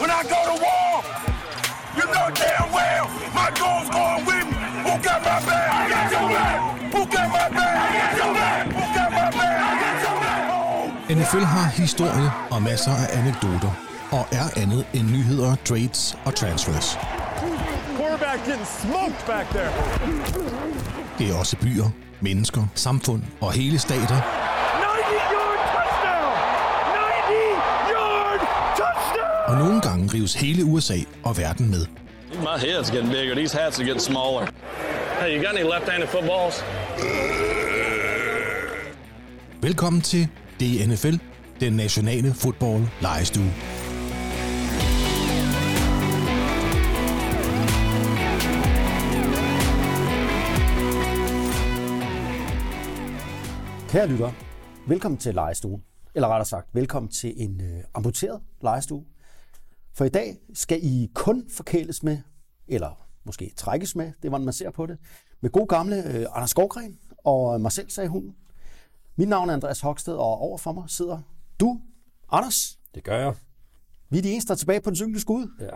when I go to war. You know damn well my goal's going with me. Who got my back? I got your back. Who got my back? I got your back. Who got my back? I got your back. NFL har historie og masser af anekdoter og er andet end nyheder, trades og transfers. Det er også byer, mennesker, samfund og hele stater. Og nogle gange rives hele USA og verden med. My head's getting bigger. These hats are getting smaller. Hey, you got any left-handed footballs? Velkommen til DNFL, den nationale football legestue. Kære lytter, velkommen til legestuen. Eller rettere sagt, velkommen til en amputeret legestue. For i dag skal I kun forkæles med, eller måske trækkes med, det var, man ser på det, med god gamle Anders Skovgren og mig selv, sagde hunden. Mit navn er Andreas Høgsted, og overfor mig sidder du, Anders. Det gør jeg. Vi er de eneste, der er tilbage på den synkende skud. Ja.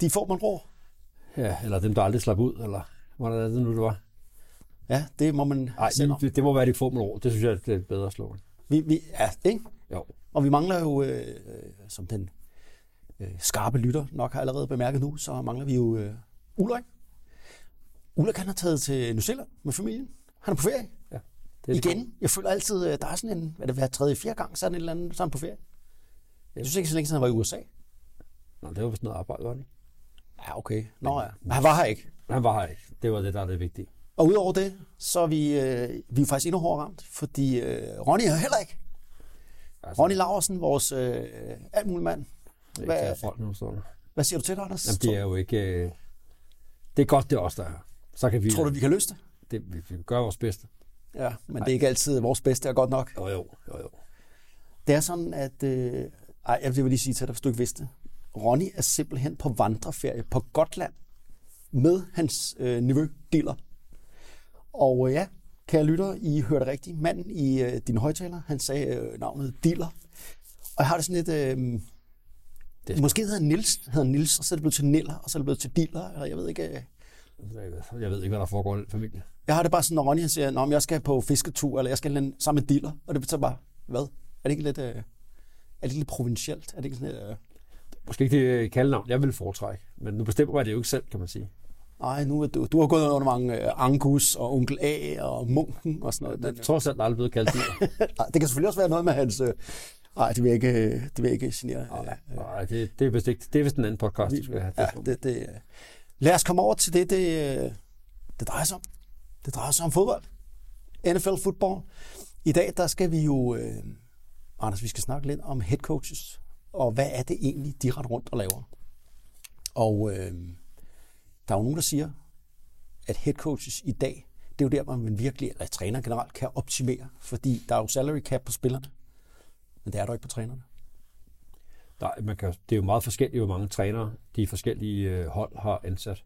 De får man rå. Ja, eller dem, der aldrig slap ud, eller hvordan er det nu, det var? Ja, det må man... Nej, det må være de får man rå. Det synes jeg, det er bedre at slå. Ja, ikke? Jo. Og vi mangler jo, som den... skarpe lytter nok har allerede bemærket nu, så mangler vi jo Ulrik. Ulrik, han har taget til New Zealand med familien. Han er på ferie. Ja, det er igen. Det. Jeg føler altid, der er sådan en, hvad det er, tredje-fjerde gang, så er han et eller andet, så er han på ferie. Jeg synes ikke så længe siden, han var i USA. Nå, det var sådan noget arbejde, var det ikke? Ja, okay. Nå ja. Men han var her ikke. Han var her ikke. Det var det, der er det vigtige. Og udover det, så er vi er faktisk endnu hårdere ramt, fordi Ronnie er heller ikke. Altså, Ronnie Larsen, vores altmuligmand. Hvad siger du til det, Anders? Jamen, det er jo ikke... det er godt, det er os, der er. Så kan vi... Tror du, vi kan løse det? Vi kan gøre vores bedste. Ja, men det er ikke altid vores bedste er godt nok. Jo. Det er sådan, at... jeg vil lige sige til dig, hvis du ikke vidste. Ronnie er simpelthen på vandreferie på Gotland med hans nevø Diller. Og ja, kære lyttere, I hørte rigtigt. Manden i dine højtaler, han sagde navnet Diller. Og jeg har det sådan lidt... Måske hedder Niels, og så er det blevet til Niller, og så er det blevet til Diller, eller jeg ved ikke. Jeg ved ikke, hvad der foregår i den familie. Jeg har det bare sådan, når Ronnie siger, at jeg skal på fisketur, eller jeg skal sammen med Diller, og det betyder bare, hvad? Er det ikke lidt provincielt? Er det ikke sådan et... Måske ikke det kaldenavn, jeg vil foretrække, men nu bestemmer jeg det jo ikke selv, kan man sige. Nej, nu er du har gået under mange Angus og Onkel A og Munken og sådan noget. Jeg tror selv, der er aldrig blevet kaldt Diller. Det kan selvfølgelig også være noget med hans... Nej, det vil ikke genere. Nej, det er vist ikke. Det er vist en anden podcast, vi skal have. Ja, det. Lad os komme over til det drejer sig om. Det drejer sig om fodbold. NFL football. I dag, der skal vi jo, Anders, vi skal snakke lidt om head coaches, og hvad er det egentlig, de render rundt og laver. Og der er jo nogen, der siger, at head coaches i dag, det er jo der, man virkelig, eller træner generelt, kan optimere, fordi der er jo salary cap på spillerne. Men det er der ikke på trænerne. Nej, det er jo meget forskelligt, hvor mange trænere de forskellige hold har ansat.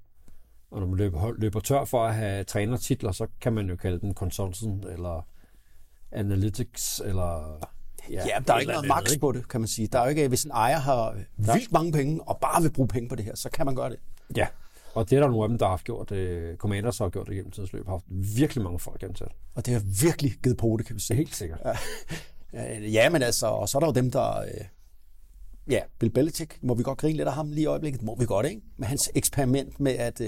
Og når man løber tør for at have trænertitler, så kan man jo kalde dem consultant eller analytics eller... Ja, der er ikke noget maks på det, kan man sige. Der er jo ikke, hvis en ejer har vildt mange penge og bare vil bruge penge på det her, så kan man gøre det. Ja, og det er der nogle af dem, der har gjort. Commanders har gjort det gennem tidsløb, har haft virkelig mange folk ansat. Og det har virkelig givet på det, kan vi sige. Helt sikkert. Ja. Ja, men altså, og så er der jo dem, der... Bill Belichick, må vi godt grine lidt af ham lige i øjeblikket? Må vi godt, ikke? Med hans eksperiment med at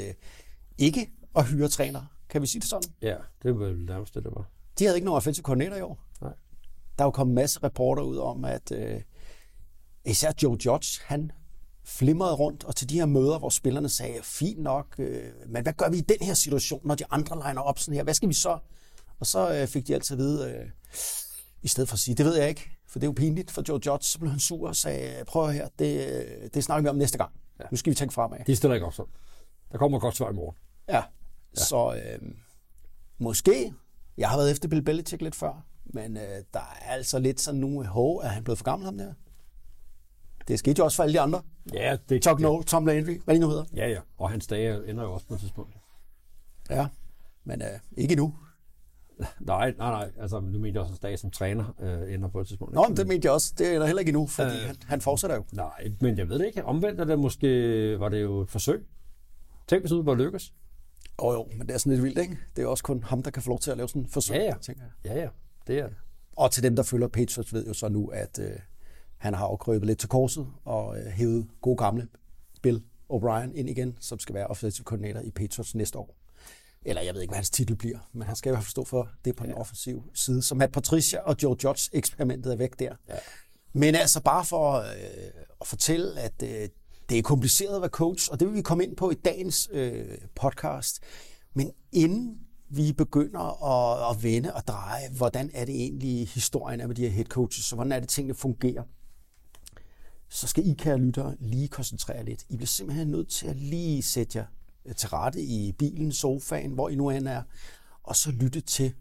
ikke at hyre trænere. Kan vi sige det sådan? Ja, det var nærmest det, der var. De havde ikke nogen offensive coordinator i år. Nej. Der er jo kommet en masse rapporter ud om, at især Joe Judge, han flimrede rundt, og til de her møder, hvor spillerne sagde, fint nok, men hvad gør vi i den her situation, når de andre liner op sådan her? Hvad skal vi så? Og så fik de altid at vide... I stedet for at sige, det ved jeg ikke, for det er jo pinligt for Joe Judge, så blev han sur og sagde, prøv her, det snakker vi om næste gang. Ja. Nu skal vi tænke fremad. Det stiller ikke op sådan. Der kommer godt svar i morgen. Ja. Så måske, jeg har været efter Bill Belichick lidt før, men der er altså lidt sådan nogle at han blevet for gammel ham der. Det skete jo også for alle de andre. Ja, det... Chuck Knoll, Tom Landry, hvad de nu hedder. Ja, og hans dage ender jo også på et tidspunkt. Ja, men ikke endnu. Nej. Altså, nu mente jeg også, at Dag som træner ender på et tidspunkt. Nå, men det mente jeg også. Det ender heller ikke endnu, fordi han fortsætter jo. Nej, men jeg ved det ikke. Omvendt er det måske, var det jo et forsøg. Tænk, hvis det bare lykkes. Jo, men det er sådan lidt vildt, ikke? Det er også kun ham, der kan få lov til at lave sådan et forsøg. Ja, det er det. Og til dem, der følger Patriots, ved jo så nu, at han har afgrøbet lidt til korset og hævet gode gamle Bill O'Brien ind igen, som skal være offensive koordinator i Patriots næste år. Eller jeg ved ikke, hvad hans titel bliver, men han skal i hvert fald stå for det på den offensive side. Så Matt Patricia og Joe Judge eksperimentet er væk der. Ja. Men altså bare for at fortælle, at det er kompliceret at være coach, og det vil vi komme ind på i dagens podcast. Men inden vi begynder at vende og dreje, hvordan er det egentlig historien er med de her head coaches, og hvordan er det tingene fungerer, så skal I, kære lyttere, lige koncentrere lidt. I bliver simpelthen nødt til at lige sætte jer til rette i bilen, sofaen, hvor I nu end er, og så lytte til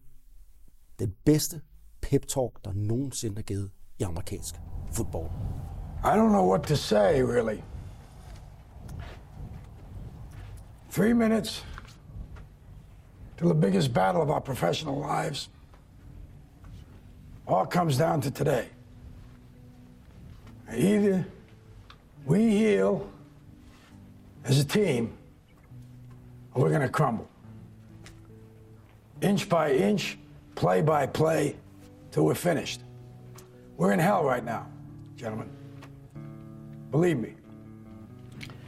den bedste pep-talk, der nogensinde er givet i amerikansk fodbold. I don't know what to say, really. 3 minutes till the biggest battle of our professional lives. All comes down to today. Either we heal as a team, or we're going to crumble. Inch by inch, play by play, till we're finished. We're in hell right now, gentlemen. Believe me.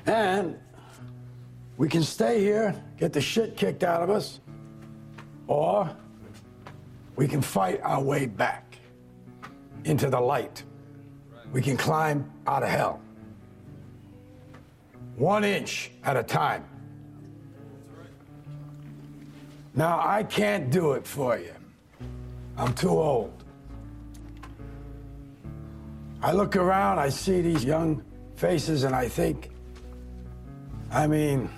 And we can stay here, get the shit kicked out of us, or we can fight our way back into the light. We can climb out of hell. 1 inch at a time. Now, I can't do it for you. I'm too old. I look around, I see these young faces, and I think, I mean,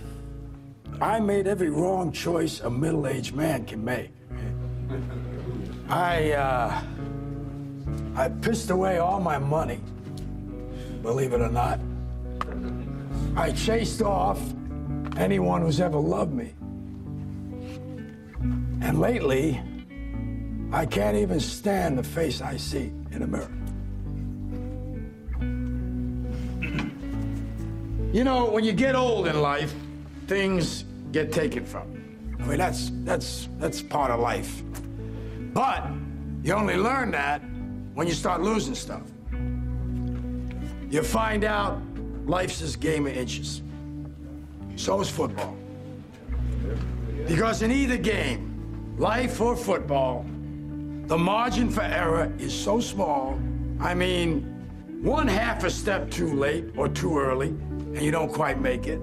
I made every wrong choice a middle-aged man can make. I pissed away all my money, believe it or not. I chased off anyone who's ever loved me. And lately, I can't even stand the face I see in a mirror. You know, when you get old in life, things get taken from you. I mean, that's part of life. But you only learn that when you start losing stuff. You find out life's this game of inches. So is football. Because in either game, life or football, the margin for error is so small. I mean, 1/2 a step too late or too early, and you don't quite make it.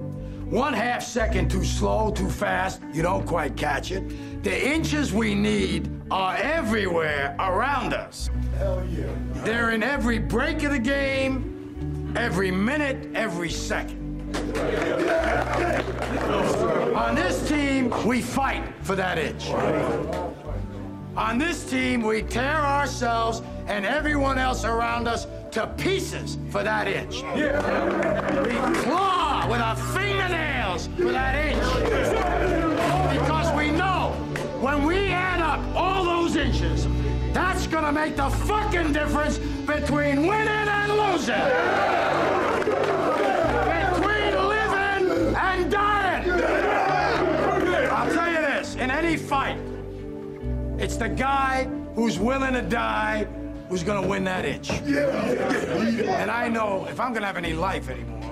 1/2 second too slow, too fast, you don't quite catch it. The inches we need are everywhere around us. Hell yeah. They're in every break of the game, every minute, every second. On this team, we fight for that inch. On this team, we tear ourselves and everyone else around us to pieces for that inch. We claw with our fingernails for that inch. Because we know when we add up all those inches, that's gonna make the fucking difference between winning and losing. And dying! I'll tell you this, in any fight, it's the guy who's willing to die who's gonna win that inch. And I know if I'm gonna have any life anymore,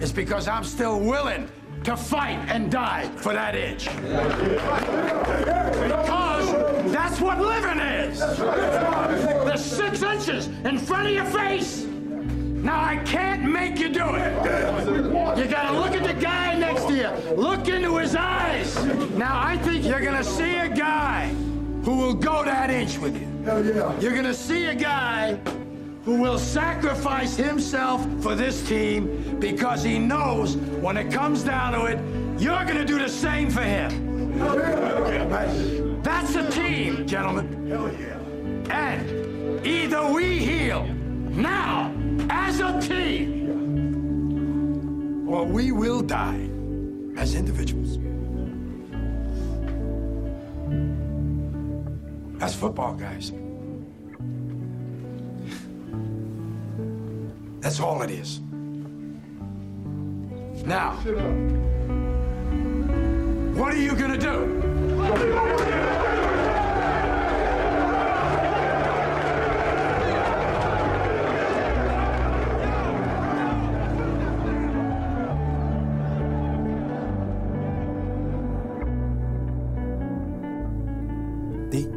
it's because I'm still willing to fight and die for that inch. Because that's what living is. The 6 inches in front of your face. Now, I can't make you do it. You gotta look at the guy next to you. Look into his eyes. Now, I think you're gonna see a guy who will go that inch with you. Hell yeah. You're gonna see a guy who will sacrifice himself for this team because he knows when it comes down to it, you're gonna do the same for him. Hell yeah. That's a team, gentlemen. Hell yeah. And either we heal now, as a team, or we will die as individuals. That's football, guys. That's all it is. Now, what are you gonna do?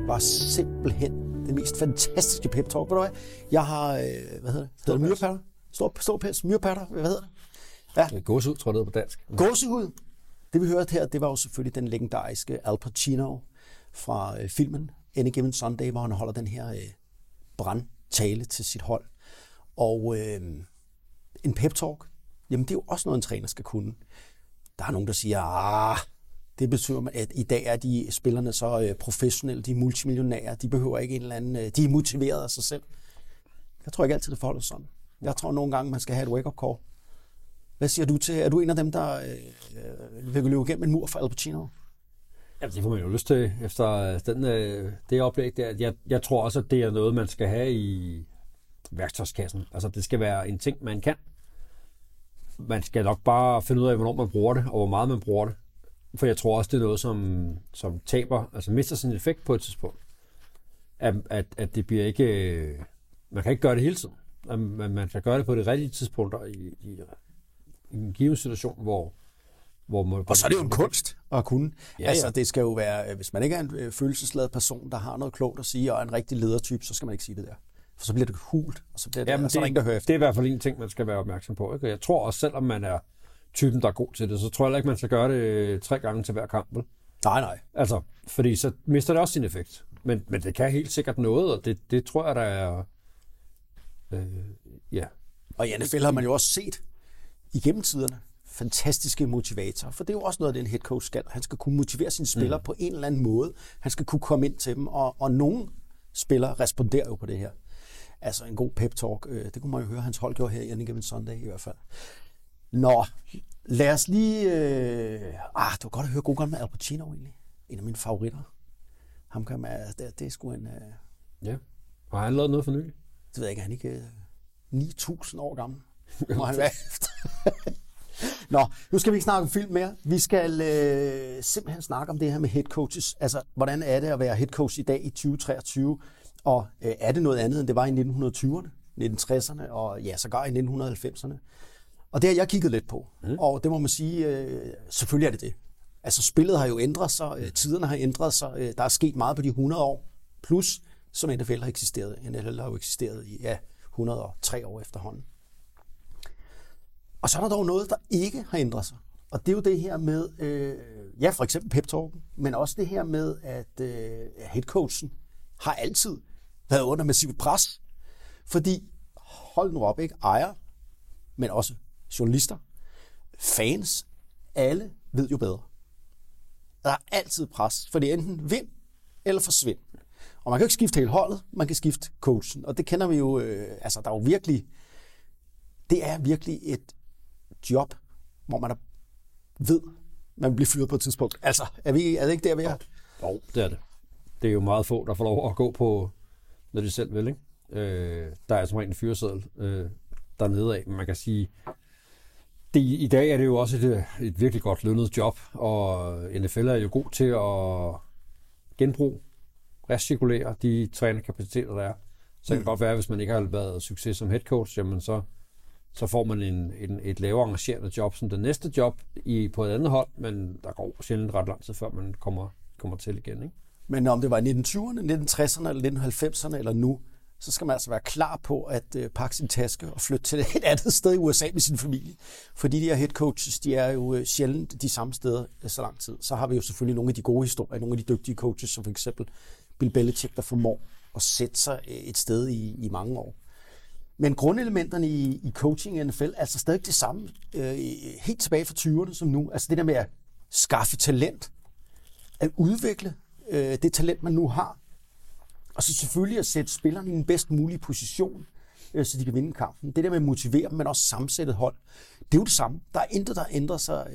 Var simpelthen den mest fantastiske pep-talk. Ved du hvad? Jeg har, hvad hedder det? Hedder det myrepatter? Stor pels, myrepatter, hvad hedder det? Ja. Det er gåsehud, tror jeg, det på dansk. Gåsehud! Det vi hørte her, det var jo selvfølgelig den legendariske Al Pacino fra filmen Any Given Sunday, hvor han holder den her brandtale til sit hold. Og en pep-talk, jamen det er jo også noget, en træner skal kunne. Der er nogen, der siger, det betyder, at i dag er de spillerne så professionelle, de er multimillionærer, de behøver ikke en eller anden, de er motiveret af sig selv. Jeg tror ikke altid, det forholder sådan. Jeg tror nogle gange, man skal have et wake-up call. Hvad siger du til, er du en af dem, der vil løbe igennem en mur for Al Pacino? Jamen, det får man jo lyst til, efter den, det oplæg der. Jeg tror også, at det er noget, man skal have i værktøjskassen. Altså, det skal være en ting, man kan. Man skal nok bare finde ud af, hvornår man bruger det, og hvor meget man bruger det. For jeg tror også, det er noget, som taber, altså mister sin effekt på et tidspunkt. At det bliver ikke... Man kan ikke gøre det hele tiden. Man kan gøre det på det rigtige tidspunkt i en given situation, hvor man... Og så er det jo en kunst at kunne. Ja, altså, det skal jo være... Hvis man ikke er en følelsesladet person, der har noget klogt at sige, og er en rigtig ledertype, så skal man ikke sige det der. For så bliver det hult, og så bliver det... Jamen, så er der ingen, der hører efter. Det er i hvert fald en ting, man skal være opmærksom på. Ikke? Jeg tror også, selvom man er... typen, der er god til det, så tror jeg ikke, man skal gøre det 3 gange til hver kamp. Nej. Altså, fordi så mister det også sin effekt. Men det kan helt sikkert noget, og det tror jeg, der er... Og i NFL har man jo også set igennem tiderne fantastiske motivatorer, for det er jo også noget, den head coach skal. Han skal kunne motivere sine spillere på en eller anden måde. Han skal kunne komme ind til dem, og nogle spillere responderer jo på det her. Altså, en god pep-talk, det kunne man jo høre, hans hold gjorde her i Any Given Sunday i hvert fald. Nå, lad os lige... det var godt at høre god gang med Al Pacino, egentlig. En af mine favoritter. Ham kan man... Det er sgu en... Ja, og har han lavet noget for nylig? Det ved jeg ikke, han ikke 9.000 år gammel. Må han være efter. Nå, nu skal vi ikke snakke om film mere. Vi skal simpelthen snakke om det her med head coaches. Altså, hvordan er det at være head coach i dag i 2023? Og er det noget andet, end det var i 1920'erne, 1960'erne og ja, sågar i 1990'erne? Og det har jeg kigget lidt på, og det må man sige, selvfølgelig er det det. Altså spillet har jo ændret sig, tiderne har ændret sig, der er sket meget på de 100 år, plus som NFL har eksisteret. NFL har jo eksisteret i 103 år efterhånden. Og så er der dog noget, der ikke har ændret sig. Og det er jo det her med, for eksempel pep-talken, men også det her med, at headcoachen har altid været under massivt pres. Fordi, hold nu op, ikke ejer, men også journalister, fans, alle ved jo bedre. Der er altid pres, for det er enten vind eller forsvind. Og man kan jo ikke skifte hele holdet, man kan skifte coachen. Og det kender vi jo, der er jo virkelig, det er virkelig et job, hvor man ved, man bliver fyret på et tidspunkt. Altså, er det ikke der, vi er? Jo, det er det. Det er jo meget få, der får lov at gå på, når de selv vil, ikke? Der er som regel en fyreseddel dernede af, men man kan sige, i dag er det jo også et virkelig godt lønnet job, og NFL er jo god til at genbruge, recirkulere de trænerkapaciteter, der er. Så kan det godt være, hvis man ikke har været succes som head coach, jamen så får man et lavere arrangerende job som det næste job på et andet hold, men der går sjældent ret lang tid, før man kommer til igen. Ikke? Men om det var i 1920'erne, 1960'erne, eller 1990'erne, eller nu, så skal man altså være klar på at pakke sin taske og flytte til et andet sted i USA med sin familie. Fordi de her head coaches, de er jo sjældent de samme steder så lang tid. Så har vi jo selvfølgelig nogle af de gode historier, nogle af de dygtige coaches, som for eksempel Bill Belichick, der formår at sætte sig et sted i mange år. Men grundelementerne i coaching i NFL er altså stadig det samme, helt tilbage fra 20'erne som nu. Altså det der med at skaffe talent, at udvikle det talent, man nu har, og så selvfølgelig at sætte spillerne i den bedst mulige position, så de kan vinde kampen. Det der med at motivere dem, men også sammensætte hold, det er jo det samme. Der er intet, der ændrer sig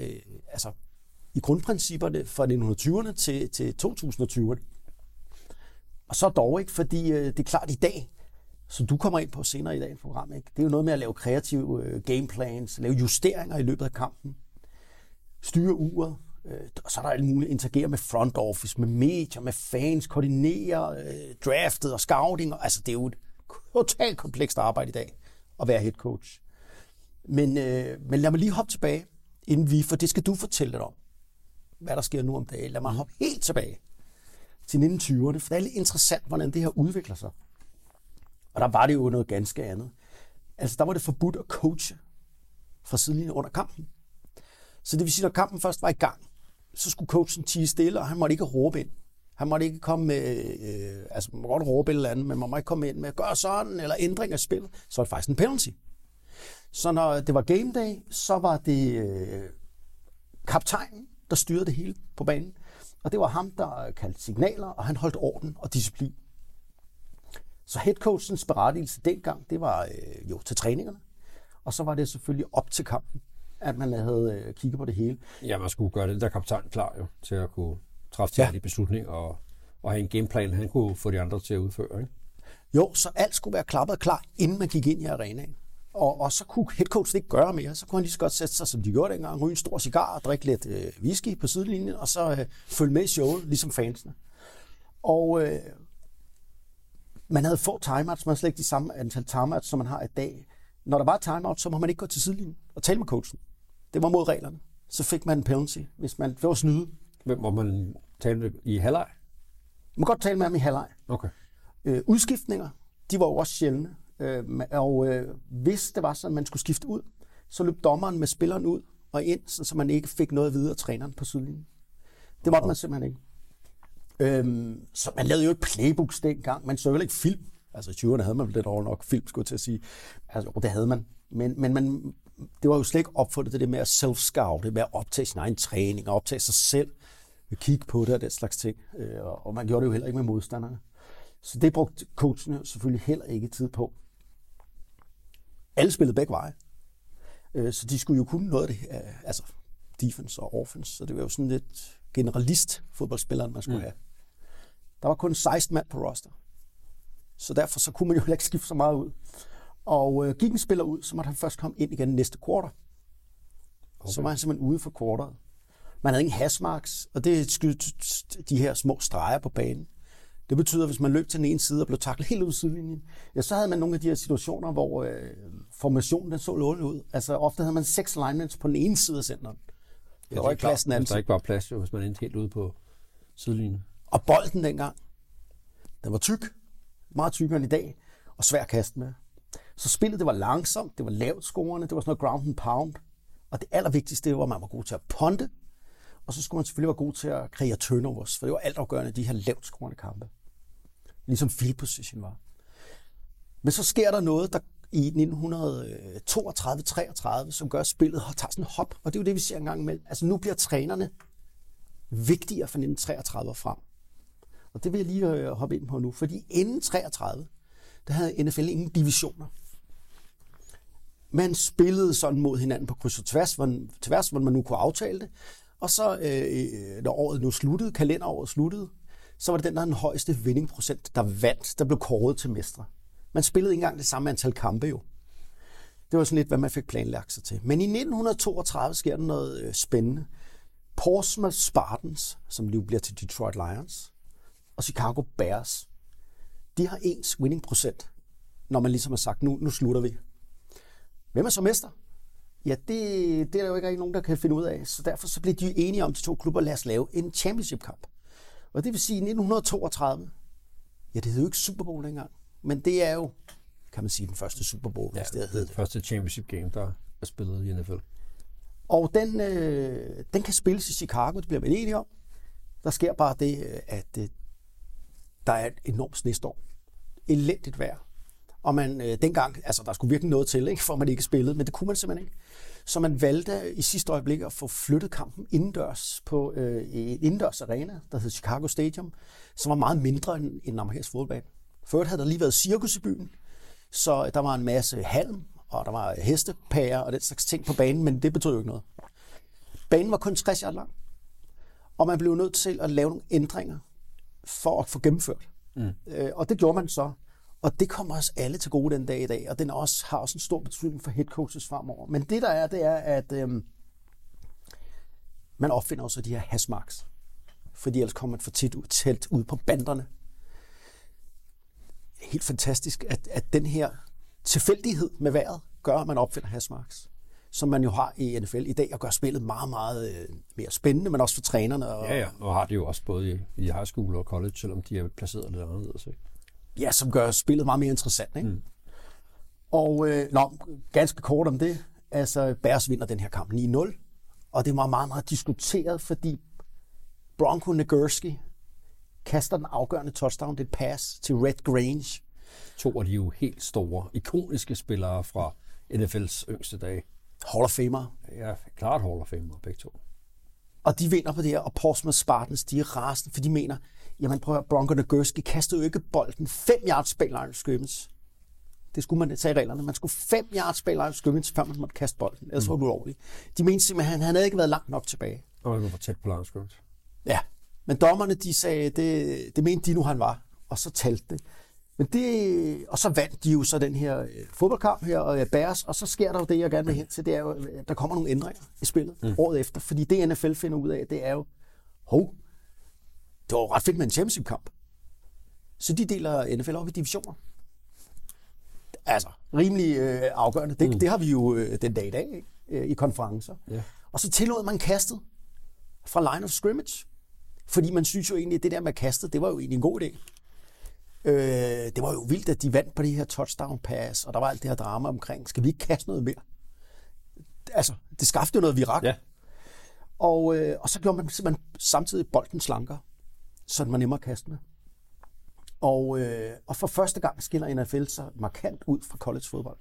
i grundprincipperne fra 1920'erne til 2020'erne. Og så dog ikke, fordi det er klart i dag, som du kommer ind på senere i dag i programmet, ikke? Det er jo noget med at lave kreative gameplans, lave justeringer i løbet af kampen, styre uret, og så er der alt muligt, interagere med front office, med medier, med fans, koordinere, draftet og scouting. Altså det er jo et totalt komplekst arbejde i dag at være head coach. Men lad mig lige hoppe tilbage, inden vi, for det skal du fortælle lidt om, hvad der sker nu om dagen. Lad mig hoppe helt tilbage til 1920'erne, for det er lidt interessant, hvordan det her udvikler sig. Og der var det jo noget ganske andet. Altså, der var det forbudt at coache fra sidelinjen under kampen. Så det vil sige, når kampen først var i gang, så skulle coachen tie stille, og han måtte ikke råbe ind. Han måtte ikke komme med, altså man må godt råbe et eller andet, men man må ikke komme ind med at gøre sådan, eller ændring af spillet, så var det faktisk en penalty. Så når det var game day, så var det kaptajnen, der styrede det hele på banen. Og det var ham, der kaldte signaler, og han holdt orden og disciplin. Så headcoachens berettigelse dengang, det var jo til træningerne. Og så var det selvfølgelig op til kampen, at man havde kigget på det hele. Ja, man skulle gøre det der kaptajn klar jo, til at kunne træffe de beslutninger og have en gameplan, han kunne få de andre til at udføre. Ikke? Jo, så alt skulle være klappet og klar, inden man gik ind i arenaen. Og så kunne headcoachen ikke gøre mere. Så kunne han lige så godt sætte sig, som de gjorde dengang, ryge en stor cigar og drikke lidt whisky på sidelinjen, og så følge med i showet, ligesom fansene. Og man havde få timeouts, man havde slet ikke de samme antal timeouts, som man har i dag. Når der var timeout, så må man ikke gå til sidelinjen og tale med coachen. Det var mod reglerne. Så fik man en penalty, hvis man var snyde. Hvem må man tale med i halvleg? Man kan godt tale med ham i halvleg. Okay. Udskiftninger, de var jo også sjældne. Og hvis det var sådan, at man skulle skifte ud, så løb dommeren med spilleren ud og ind, så man ikke fik noget videre af træneren på sidelinjen. Det måtte man simpelthen ikke. Så man lavede jo et playbooks dengang. Man så jo ikke film. Altså i 20'erne havde man lidt over nok film, skulle jeg til at sige. Altså det havde man. Men man, det var jo slet ikke opfundet det med at self-scout, det med at optage sin egen træning og optage sig selv, kigge på det og den slags ting. Og man gjorde det jo heller ikke med modstanderne. Så det brugte coachene selvfølgelig heller ikke tid på. Alle spillede begge veje. Så de skulle jo kunne noget af det, altså defense og offense, så det var jo sådan lidt generalist fodboldspilleren, man skulle have. Der var kun 16 mand på roster, så derfor så kunne man jo ikke skifte så meget ud. Og gik en spiller ud, så måtte han først komme ind igen næste kvartal. Okay. Så var han simpelthen ude for kvartalet. Man havde ingen hashmarks, og det skydte de her små streger på banen. Det betyder, at hvis man løb til den ene side og blev taklet helt ud af sidelinjen, ja, så havde man nogle af de her situationer, hvor formationen den så lånet ud. Altså ofte havde man 6 linemans på den ene side af centeren. Ja, det var ikke plads, den anden. Der ikke var plads, jo, hvis man endte helt ude på sidelinjen. Og bolden dengang, den var tyk. Meget tykkere end i dag. Og svær at kaste med. Så spillet, det var langsomt. Det var lavt scorende. Det var sådan noget ground and pound. Og det allervigtigste, det var, at man var god til at ponte. Og så skulle man selvfølgelig være god til at kreere turnovers. For det var altafgørende i de her lavt scorende kampe. Ligesom field position var. Men så sker der noget, der i 1932-33, som gør spillet og tager sådan en hop. Og det er jo det, vi ser en gang imellem. Altså nu bliver trænerne vigtigere fra 1933 og frem. Og det vil jeg lige hoppe ind på nu. Fordi inden 1933, der havde NFL ingen divisioner. Man spillede sådan mod hinanden på kryds og tværs, hvordan man nu kunne aftale det. Og så, når året nu sluttede, kalenderåret sluttede, så var det den, der havde den højeste vindingprocent, der vandt, der blev kåret til mestre. Man spillede ikke engang det samme antal kampe jo. Det var sådan lidt, hvad man fik planlagt sig til. Men i 1932 sker der noget spændende. Portsmouth Spartans, som nu bliver til Detroit Lions, og Chicago Bears, de har ens winningprocent, når man ligesom har sagt, nu slutter vi. Hvem er så mester? Ja, det er der jo ikke nogen, der kan finde ud af, så derfor så blev de enige om de to klubber, lad os lave en championship-kamp. Og det vil sige, i 1932, ja, det hed jo ikke Super Bowl dengang, men det er jo, kan man sige, den første Super Bowl, hvis det hed det. Første championship game, der er spillet i NFL. Og den kan spilles i Chicago, det bliver man enige om. Der sker bare det, at der er et enormt snestorm. Elendigt vejr. Og man dengang, altså der skulle virkelig noget til, ikke, for man ikke spillede, men det kunne man simpelthen ikke. Så man valgte i sidste øjeblik at få flyttet kampen indendørs på en indendørs arena, der hed Chicago Stadium, som var meget mindre end en amerikansk fodboldbane. Før havde der lige været cirkus i byen, så der var en masse halm, og der var hestepærer og den slags ting på banen, men det betød jo ikke noget. Banen var kun 60 yard lang, og man blev nødt til at lave nogle ændringer for at få gennemført. Og det gjorde man så. Og det kommer os alle til gode den dag i dag, og den også har også en stor betydning for headcoaches fremover. Men det der er, det er, at man opfinder også de her hashmarks, fordi ellers kommer man for tit ud, tælt ud på banderne. Helt fantastisk, at den her tilfældighed med vejret gør, at man opfinder hashmarks, som man jo har i NFL i dag, og gør spillet meget, meget mere spændende, men også for trænerne. Og... Ja, og har det jo også både i high school og college, selvom de er placeret lidt anderledes, ikke? Ja, som gør spillet meget mere interessant, ikke? Mm. Og ganske kort om det, altså Bears vinder den her kamp 9-0, og det var meget, meget diskuteret, fordi Bronko Nagurski kaster den afgørende touchdown, det pass til Red Grange. To af de jo helt store, ikoniske spillere fra NFL's yngste dage. Hall of Famer. Ja, klart Hall of Famer, begge to. Og de vinder på det her, og Portsmouth Spartans, de er rasende, for de mener, jamen prøv at høre, Bronko Nagurski kastede jo ikke bolden 5 yards bag line of scrimmage. Det skulle man tage i reglerne. Man skulle 5 yards bag line of scrimmage, før man måtte kaste bolden. Ellers var det ulovligt. De mente simpelthen, han havde ikke været langt nok tilbage. Og han var for tæt på line of scrimmage. Ja, men dommerne, de sagde, det mente de nu, han var. Og så talte det. Men det. Og så vandt de jo så den her fodboldkamp her, og Bears, og så sker der jo det, jeg gerne vil hen til, det er jo, at der kommer nogle ændringer i spillet året efter. Fordi det, NFL finder ud af, det er jo, det var ret fedt med en championship-kamp. Så de deler NFL op i divisioner. Altså, rimelig afgørende. Det har vi jo den dag i dag, ikke? I konferencer. Yeah. Og så tillod man kastet fra line of scrimmage. Fordi man synes jo egentlig, at det der med kastet, det var jo egentlig en god idé. Det var jo vildt, at de vandt på det her touchdown-pass, og der var alt det her drama omkring, skal vi ikke kaste noget mere? Altså, det skaffede jo noget virak. Yeah. Og så gjorde man simpelthen samtidig bolden slankere, så den var nemmere at kaste med. Og for første gang skiller NFL sig markant ud fra collegefodbold.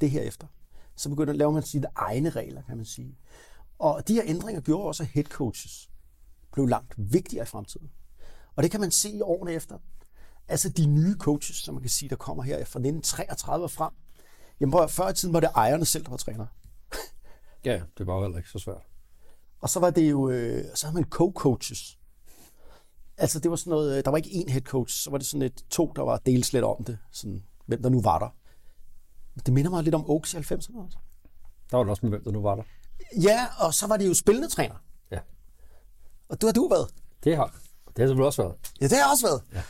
Det herefter. Så begynder at lave man sine egne regler, kan man sige. Og de her ændringer gjorde også, at headcoaches blev langt vigtigere i fremtiden. Og det kan man se i årene efter. Altså de nye coaches, som man kan sige, der kommer her fra 1933 og frem. Jamen før i tiden var det ejerne selv, der var træner. Ja, det var jo heller ikke så svært. Og så var det jo, så havde man co-coaches. Altså det var sådan noget, der var ikke én head coach, så var det sådan et to, der var dels lidt om det, sådan hvem der nu var der. Det minder mig lidt om Oaks i 90'erne også. Der var det også med, hvem der nu var der. Ja, og så var det jo spillende træner. Ja. Og du har du været. Det har selvfølgelig også været. Ja, det har også været. Ja.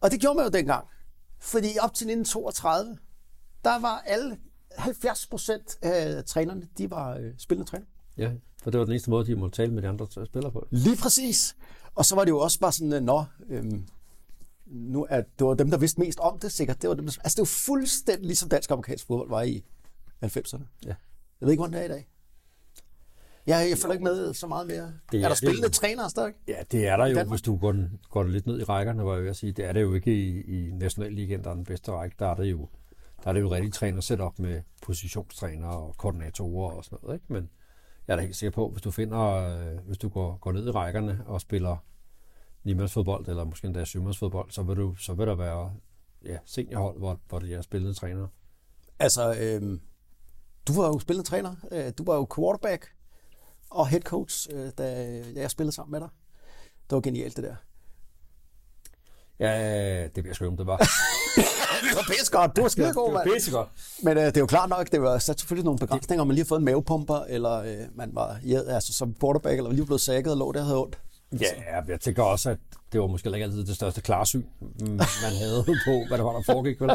Og det gjorde man jo dengang. Fordi op til 1932, der var alle 70% af trænerne, de var spillende træner. Ja. For det var den eneste måde, de måtte tale med de andre spillere på. Lige præcis. Og så var det jo også bare sådan, nu at det var dem, der vidste mest om det, sikkert. Det var dem, der, altså det var fuldstændig ligesom dansk-amerikansk fodbold var i 90'erne. Ja. Jeg ved ikke, hvordan det er i dag. Jeg følger ikke med så meget mere. Er der spillende trænere stadig? Ja, det er der jo, Danmark. Hvis du går lidt ned i rækkerne, var jeg ved at sige. Det er det jo ikke i Nationalligaen, der er den bedste række. Der er det jo rigtig træner set op med positionstrænere og koordinatorer og sådan noget, ikke? Men jeg er da helt sikker på, hvis du går ned i rækkerne og spiller 9-mandsfodbold, eller måske endda 7-mandsfodbold, så vil der være seniorhold, hvor det er spillende trænere. Altså, du var jo spillende træner, du var jo quarterback og head coach, da jeg spillede sammen med dig. Det var genialt, det der. Ja, det bliver skønt, det var. Det var pissegodt. Du var skidegod, mand. Det var pissegodt. Men det er jo klart nok, det var selvfølgelig nogle begrænsninger, om man lige har fået en mavepumper, eller man var som quarterback, eller lige blevet sækket og lå der og havde ondt. Ja, jeg tænker også, at det var måske ikke altid det største klarsyn, man havde på, hvad det var, der foregik. Vel?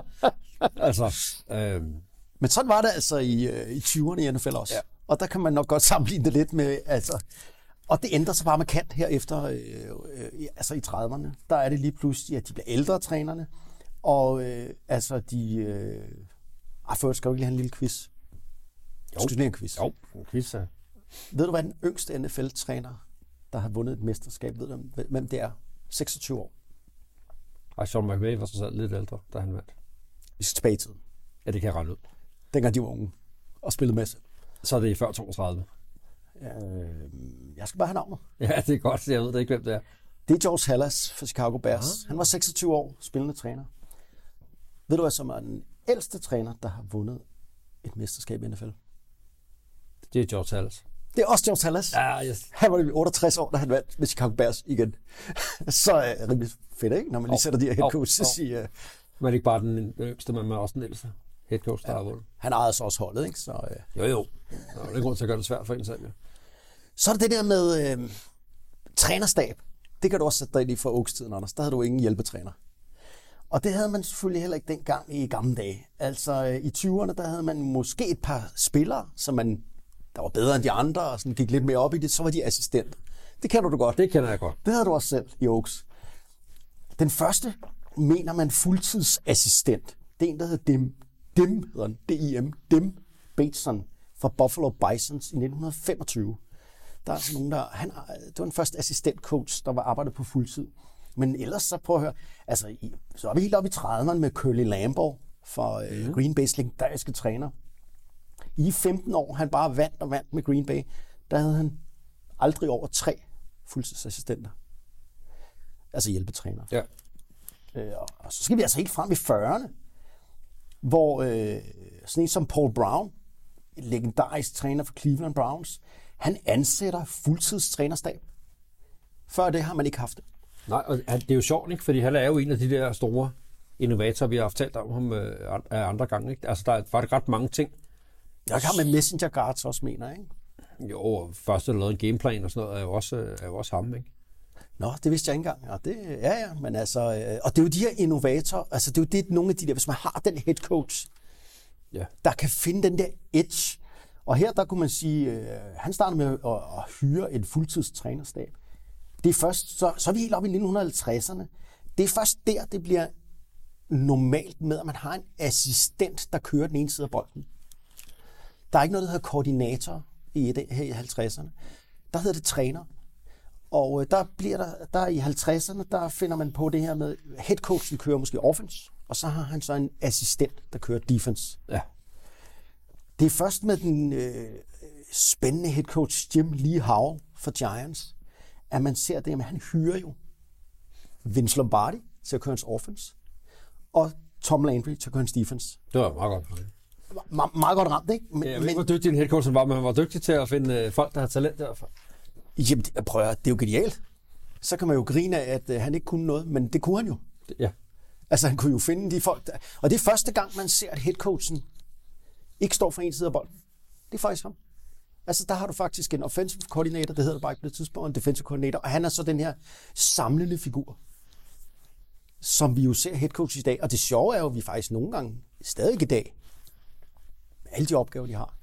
Men sådan var det altså i 20'erne i NFL også. Ja. Og der kan man nok godt sammenligne det lidt med... Og det ændrer sig bare markant herefter, i 30'erne. Der er det lige pludselig, at de bliver ældre, trænerne. Og først skal vi lige have en lille quiz. Jo, en quiz, ja. Ved du, hvad den yngste NFL-træner, der har vundet et mesterskab, ved du, hvem det er? 26 år. Og Sean McVay var så lidt ældre, da han vandt. I tilbage i tiden. Ja, det kan jeg regne ud. Dengang de var unge og spillede masse. Så er det før 32. Jeg skal bare have navnet. Ja, det er godt. Jeg ved det ikke, hvem det er. Det er George Halas fra Chicago Bears. Han var 26 år, spillende træner. Ved du hvad, som er den ældste træner, der har vundet et mesterskab i NFL? Det er George Halas. Det er også George Halas. Ah, yes. Han var 68 år, da han vandt med Chicago Bears igen. Så er rimelig fedt, ikke? Når man lige sætter de her head coach, så siger... Men er det ikke bare den yngste, men også den ældste head coach, der har vundet? Han ejede så også holdet, ikke? Så, Jo. Der er en grund til at gøre det svært for en selv, ja. Så er det der med trænerstab. Det kan du også sætte dig ind i fra Oaks-tiden, Anders. Der havde du ingen hjælpetræner. Og det havde man selvfølgelig heller ikke dengang i gamle dage. Altså i 20'erne, der havde man måske et par spillere, som man... der var bedre end de andre, og sådan gik lidt mere op i det, så var de assistent. Det kender du godt. Det kender jeg godt. Det havde du også selv i Oaks. Den første, mener man, fuldtidsassistent. Det er en, der hedder Dim Bateson fra Buffalo Bisons i 1925. Der er sådan nogen, det var den første assistentcoach, der var arbejdet på fuldtid. Men ellers, så prøv at høre, altså, så er vi helt oppe i 30'erne med Curly Lambeau fra Green Bay's legendariske træner. I 15 år, han bare vandt med Green Bay, der havde han aldrig over 3 fuldtidsassistenter. Altså hjælpetrænere. Ja. Og så skal vi altså helt frem i 40'erne, hvor sådan en som Paul Brown, en legendarisk træner for Cleveland Browns, han ansætter fuldtidstrænerstab. Før det har man ikke haft det. Nej, og det er jo sjovt, ikke? Fordi han er jo en af de der store innovatorer, vi har talt om ham andre gange. Ikke? Altså, der var ret mange ting. Jeg har med Messenger Guards også, mener jeg, ikke? Jo, og først har lavet en gameplan og sådan noget, er jo også ham, ikke? Nå, det vidste jeg ikke engang. Og det, ja, men altså... og det er jo de her innovatorer, altså det er jo det, nogle af de der, hvis man har den head coach, ja, der kan finde den der edge. Og her, der kunne man sige, han startede med at hyre en fuldtidstrænerstab. Det er først, så er vi helt oppe i 1950'erne. Det er først der, det bliver normalt med, at man har en assistent, der kører den ene side af bolden. Der er ikke noget, der hedder koordinator her i 50'erne. Der hedder det træner. Og der i 50'erne, der finder man på det her med, headcoachen kører måske offense, og så har han så en assistent, der kører defense. Ja. Det er først med den spændende headcoach Jim Lehigh for Giants, at man ser det, at han hyrer jo Vince Lombardi til at køre hans offense, og Tom Landry til at køre hans defense. Det var meget godt. Meget godt ramt, ikke? Men, jeg ved ikke, hvor dygtig en head coach var, men han var dygtig til at finde folk, der har talent derfor. Jamen, prøv at høre, det er jo genialt. Så kan man jo grine af, at han ikke kunne noget, men det kunne han jo. Ja. Altså, han kunne jo finde de folk, der... Og det er første gang, man ser, at headcoachen ikke står for en side af bolden. Det er faktisk ham. Altså, der har du faktisk en offensive coordinator, det hedder det bare ikke på det tidspunkt, en defensive coordinator, og han er så den her samlende figur, som vi jo ser headcoach i dag. Og det sjove er jo, at vi faktisk nogle gange stadig i dag, alle de opgaver, de har,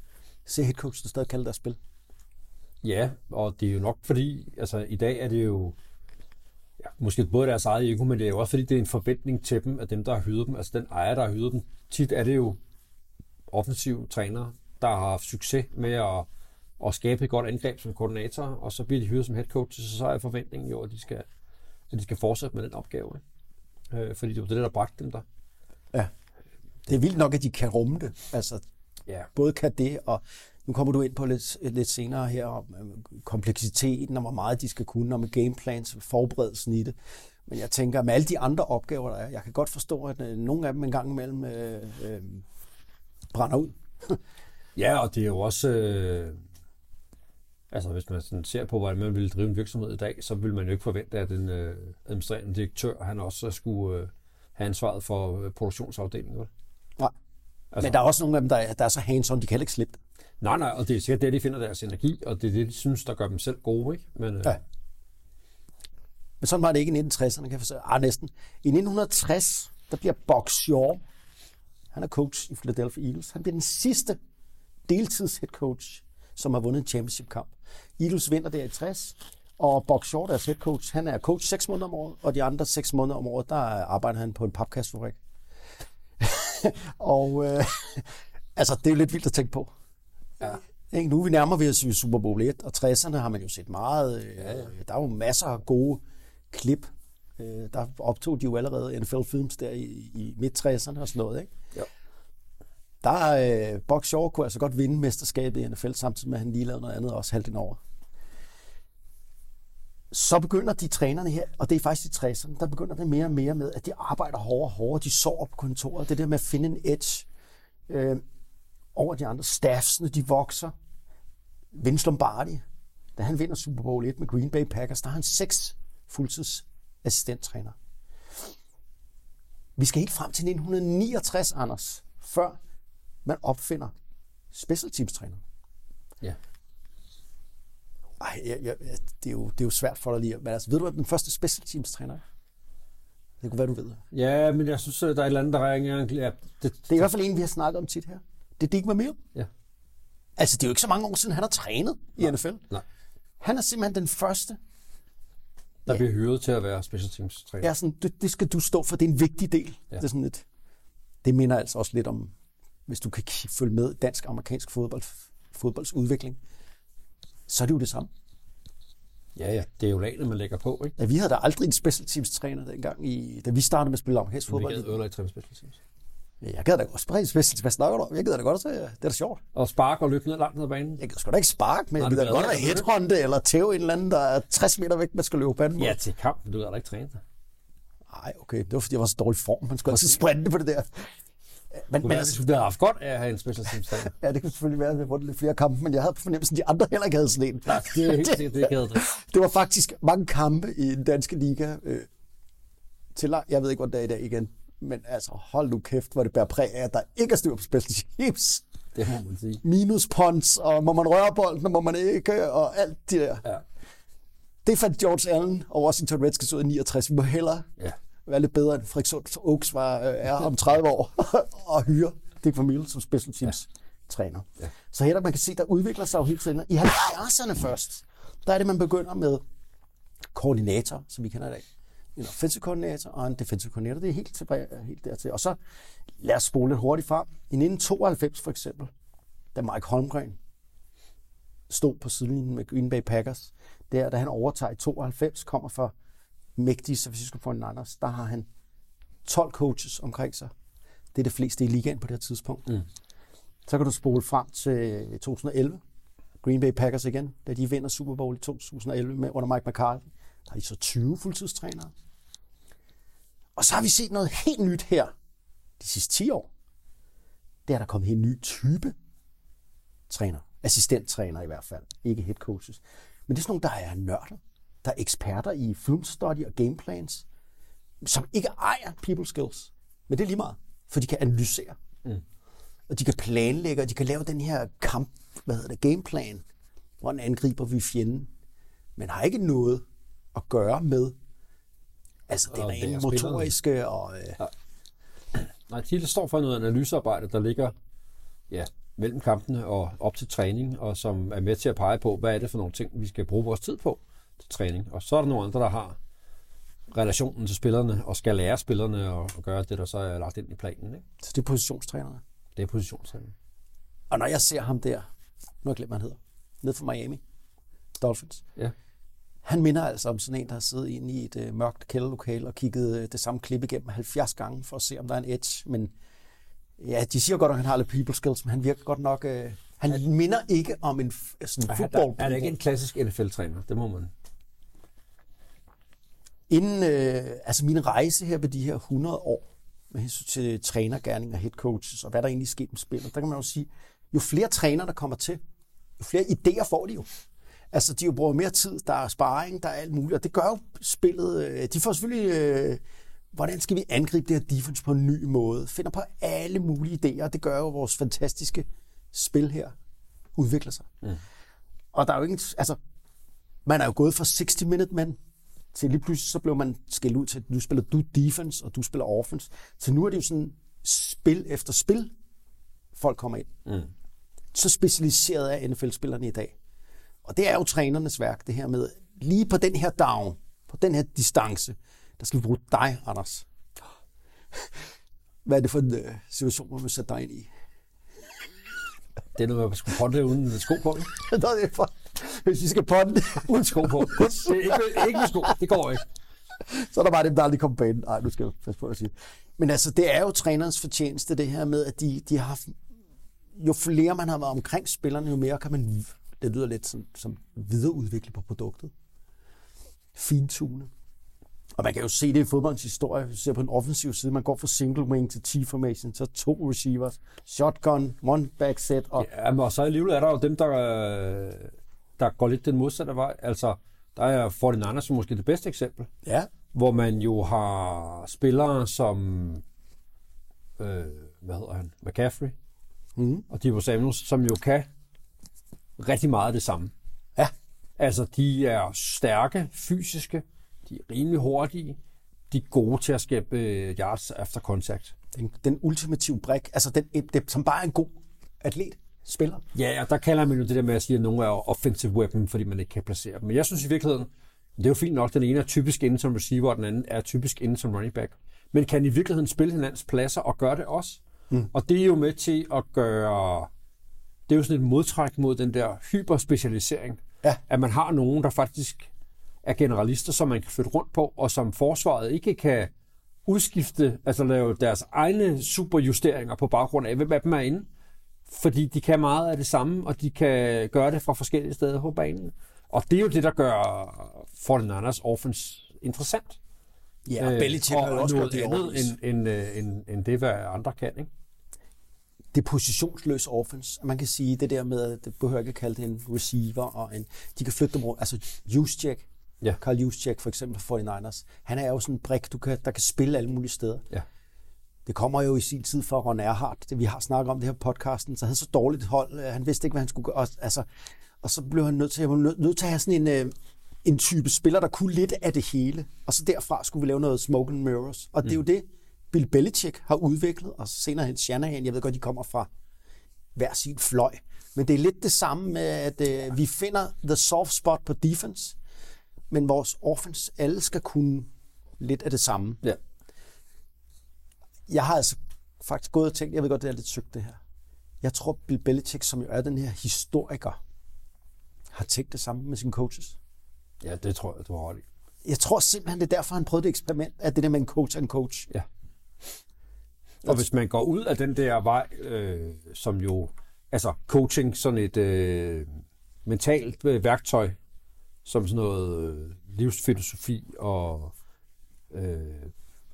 ser headcoachen stadig kalde deres spil. Ja, og det er jo nok fordi, altså i dag er det jo, ja, måske både deres eget ego, men det er jo også fordi, det er en forventning til dem, af dem, der har hyret dem, altså den ejer, der har hyret dem. Tit er det jo offensive trænere, der har haft succes med at skabe et godt angreb som koordinator, og så bliver de hyret som headcoach, så er forventningen jo, at de skal fortsætte med den opgave. Fordi det er det, der bragte dem der. Ja, det er vildt nok, at de kan rumme det, altså. Yeah. Både kan det, og nu kommer du ind på lidt senere her om kompleksiteten, og hvor meget de skal kunne, og med gameplans, forberedelsen i det. Men jeg tænker, med alle de andre opgaver, der er, jeg kan godt forstå, at nogle af dem en gang imellem brænder ud. Ja, og det er jo også... altså, hvis man sådan ser på, hvordan man ville drive en virksomhed i dag, så ville man jo ikke forvente, at en administrerende direktør, han også skulle have ansvaret for produktionsafdelingen. Nej. Altså, men der er også nogle af dem, der er så hands-on, de kan ikke slippe. Nej, og det er sikkert det, de finder deres energi, og det er det, de synes, der gør dem selv gode, ikke? Men, ja. Men sådan var det ikke i 1960'erne, kan jeg forstå. Næsten. I 1960, der bliver Buck Shaw, han er coach i Philadelphia Eagles, han bliver den sidste deltids-headcoach, som har vundet en championship-kamp. Eagles vinder der i 60, og Buck Shaw, deres headcoach, han er coach 6 måneder om året, og de andre 6 måneder om året, der arbejder han på en papkastfabrik. Og altså, det er jo lidt vildt at tænke på. Ja. Nu vi nærmer vi os i Super Bowl 1, og 60'erne har man jo set meget. Der er jo masser af gode klip. Der optog de jo allerede NFL-films der i midt-60'erne og sådan noget, ikke? Jo. Der Buck Shaw kunne altså godt vinde mesterskabet i NFL, samtidig med, at han lige lavede noget andet også halvdelen over. Så begynder de trænerne her, og det er faktisk de 60'erne, der begynder det mere og mere med, at de arbejder hårdere, de sover på kontoret, det der med at finde en edge over de andre. Staffsene, de vokser. Vince Lombardi, da han vinder Super Bowl 1 med Green Bay Packers, der har han 6 fuldtids assistenttræner. Vi skal helt frem til 1969, Anders, før man opfinder special teams træner. Ja. Ej, det er jo svært for dig lige. Men altså, ved du, hvad den første special teams træner er? Det kunne være, du ved. Ja, men jeg synes, der er et eller andet, der ringer. Ja, det er i hvert fald en, vi har snakket om tit her. Det er Dick Vermeil. Ja. Altså, det er jo ikke så mange år siden, han har trænet i NFL. Nej. Han er simpelthen den første, der bliver hyret til at være special teams træner. Ja, sådan, det skal du stå for. Det er en vigtig del. Ja. Det er sådan et, det minder altså også lidt om, hvis du kan følge med dansk-amerikansk fodbolds udvikling, så er det jo det samme. Ja, det er jo lagene, man lægger på, ikke? Ja, vi havde da aldrig en special teams træner dengang, da vi startede med at spille amerikansk fodbold. Vi havde øvrigt træne special teams. Ja, jeg gad da godt spille special teams. Hvad snakker du om? Jeg gad da godt, det er da sjovt. Og spark og løb ned langt ned ad banen. Jeg skal da ikke spark, men jeg gad da godt at headhunte eller tæve en eller anden, der er 60 meter væk, man skal løbe banen mod. Ja, til kamp, du gad da ikke træne dig. Nej, okay. Det var fordi, jeg var så dårlig form. Man skulle altid sprinte på det der. Men altså, det har haft godt af at have en special teams-træner. Ja, det kan selvfølgelig være, at jeg vundet lidt flere kampe, men jeg havde på fornemmelsen, at de andre heller ikke havde sådan en. Nej, det er helt sikkert, det havde det. Det var faktisk mange kampe i den danske liga. Jeg ved ikke, hvordan det er i dag igen, men altså, hold nu kæft, hvor det bærer præg af, at der ikke er styr på special teams. Det må man sige. Minus punts, og må man røre bolden, og må man ikke, og alt det der. Ja. Det fandt George Allen og Washington Redskins ud i 69. Vi må hellere... Ja. Være lidt bedre end Frederik Oaks er om 30 år og hyre Dick Vermeil som special teams træner. Ja. Så her man kan se, der udvikler sig jo helt tiden. I 70'erne først, der er det, man begynder med koordinator, som vi kender i dag. En offensive koordinator og en defensive koordinator. Det er helt tilbage, helt dertil. Og så lad os spole lidt hurtigt frem. I 1992 for eksempel, da Mike Holmgren stod på sidelinjen med Green Bay Packers, der da han overtager i 92, kommer fra mægtige San Francisco 49ers, der har han 12 coaches omkring sig. Det er det fleste i ligaen på det her tidspunkt. Mm. Så kan du spole frem til 2011. Green Bay Packers igen, da de vinder Super Bowl i 2011 med under Mike McCarthy. Der er de så 20 fuldtidstrænere. Og så har vi set noget helt nyt her de sidste 10 år. Der er der kommet en ny type træner. Assistenttræner i hvert fald. Ikke head coaches. Men det er sådan nogle, der er nørder. Der er eksperter i film study og gameplans, som ikke ejer people skills, men det er lige meget, for de kan analysere, og de kan planlægge, og de kan lave den her kamp, gameplan, hvordan angriber vi fjenden, men har ikke noget at gøre med, altså det er en motoriske og... Nej, det står for noget analysearbejde, der ligger mellem kampene og op til træning, og som er med til at pege på, hvad er det for nogle ting, vi skal bruge vores tid på. Træning. Og så er der nogle andre, der har relationen til spillerne, og skal lære spillerne og gøre det, der så er lagt ind i planen. Ikke? Så det er positionstrænerne? Det er positionstrænerne. Og når jeg ser ham der, nu har jeg glemt, hvad han hedder, nede fra Miami, Dolphins, han minder altså om sådan en, der har siddet inde i et mørkt kælderlokale og kigget det samme klip igennem 70 gange, for at se, om der er en edge. Men ja, de siger godt, at han har lidt people skills, men han virker godt nok... Han minder ikke om en fodboldtræner. Han er ikke en klassisk NFL-træner, det må man... Inden min rejse her ved de her 100 år med hensyn til trænergerning og head coaches og hvad der egentlig sker med spillet, der kan man jo sige, jo flere træner, der kommer til, jo flere idéer får de jo. Altså, de jo bruger mere tid, der er sparring, der er alt muligt, og det gør jo spillet. De får selvfølgelig, hvordan skal vi angribe det her defense på en ny måde? Finder på alle mulige idéer, og det gør jo, at vores fantastiske spil her udvikler sig. Mm. Og der er jo ikke, altså, man er jo gået fra 60 minute man til lige pludselig, så blev man skilt ud til, at nu spiller du defense, og du spiller offense. Så nu er det jo sådan spil efter spil, folk kommer ind. Mm. Så specialiseret er NFL-spillerne i dag. Og det er jo trænernes værk, det her med, lige på den her down, på den her distance, der skal vi bruge dig, Anders. Hvad er det for en situation, hvor man sætter dig ind i? Det er noget, man skulle ponde uden sko på. Hvis vi skal ponde uden sko på. Det er ikke med sko. Det går ikke. Så er der bare dem, der aldrig kom på banen. Ej, nu skal jeg passe på at sige. Men altså, det er jo trænerens fortjeneste, det her med, at de har haft... Jo flere man har været omkring spillerne, jo mere kan man... Det lyder lidt som videreudvikle på produktet. Fintune. Og man kan jo se det i fodboldens historie. Hvis du ser på den offensive side, man går fra single wing til T-formation, så 2 receivers, shotgun, one back set. Og... ja, men og så alligevel er der jo dem, der går lidt den modsatte vej. Altså, der er 49ers som måske det bedste eksempel. Ja. Hvor man jo har spillere som, hvad hedder han, McCaffrey og Divo Samuels, som jo kan rigtig meget det samme. Ja. Altså, de er stærke, fysiske, de er rimelig hurtige, de er gode til at skabe yards after contact. Den ultimative brik, altså den, som bare er en god atlet, spiller. Ja, og der kalder man jo det der med at sige, at nogen er offensive weapon, fordi man ikke kan placere dem. Men jeg synes i virkeligheden, det er jo fint nok, den ene er typisk inde som receiver, og den anden er typisk inde som running back. Men kan i virkeligheden spille hinandens pladser og gøre det også? Mm. Og det er jo med til at gøre... det er jo sådan et modtræk mod den der hyperspecialisering. Ja. At man har nogen, der faktisk er generalister, som man kan flytte rundt på, og som forsvaret ikke kan udskifte, altså lave deres egne superjusteringer på baggrund af, hvem af dem er inde. Fordi de kan meget af det samme, og de kan gøre det fra forskellige steder på banen. Og det er jo det, der gør 49ers offense interessant. Ja, og Belichick har også noget andet end det, hvad andre kan, ikke? Det positionsløse offense. Man kan sige det der med, det behøver ikke at kalde det en receiver, og de kan flytte dem rundt. Altså, Juszczyk, ja. Karl Juszczyk for eksempel for 49ers, han er jo sådan en brik, der kan spille alle mulige steder. Ja. Det kommer jo i sin tid fra Ron Erhardt, det vi har snakket om det her podcasten, så havde så dårligt hold, han vidste ikke, hvad han skulle gøre. Altså, og så blev han nødt til at have sådan en type spiller, der kunne lidt af det hele. Og så derfra skulle vi lave noget smoke and mirrors. Og det er jo det, Bill Belichick har udviklet, og senere hen Shanahan. Jeg ved godt, de kommer fra hver sin fløj. Men det er lidt det samme med, at vi finder the soft spot på defense, men vores offense, alle skal kunne lidt af det samme. Ja. Jeg har altså faktisk gået og tænkt, jeg ved godt, det er lidt sygt det her. Jeg tror, Bill Belichick, som jo er den her historiker, har tænkt det samme med sine coaches. Ja, det tror jeg, du har ret i. Jeg tror simpelthen, det er derfor, han prøvede det eksperiment, at det der med en coach er en coach. Ja. Og hvis man går ud af den der vej, som jo, altså coaching, sådan et mentalt værktøj, som sådan noget livsfilosofi og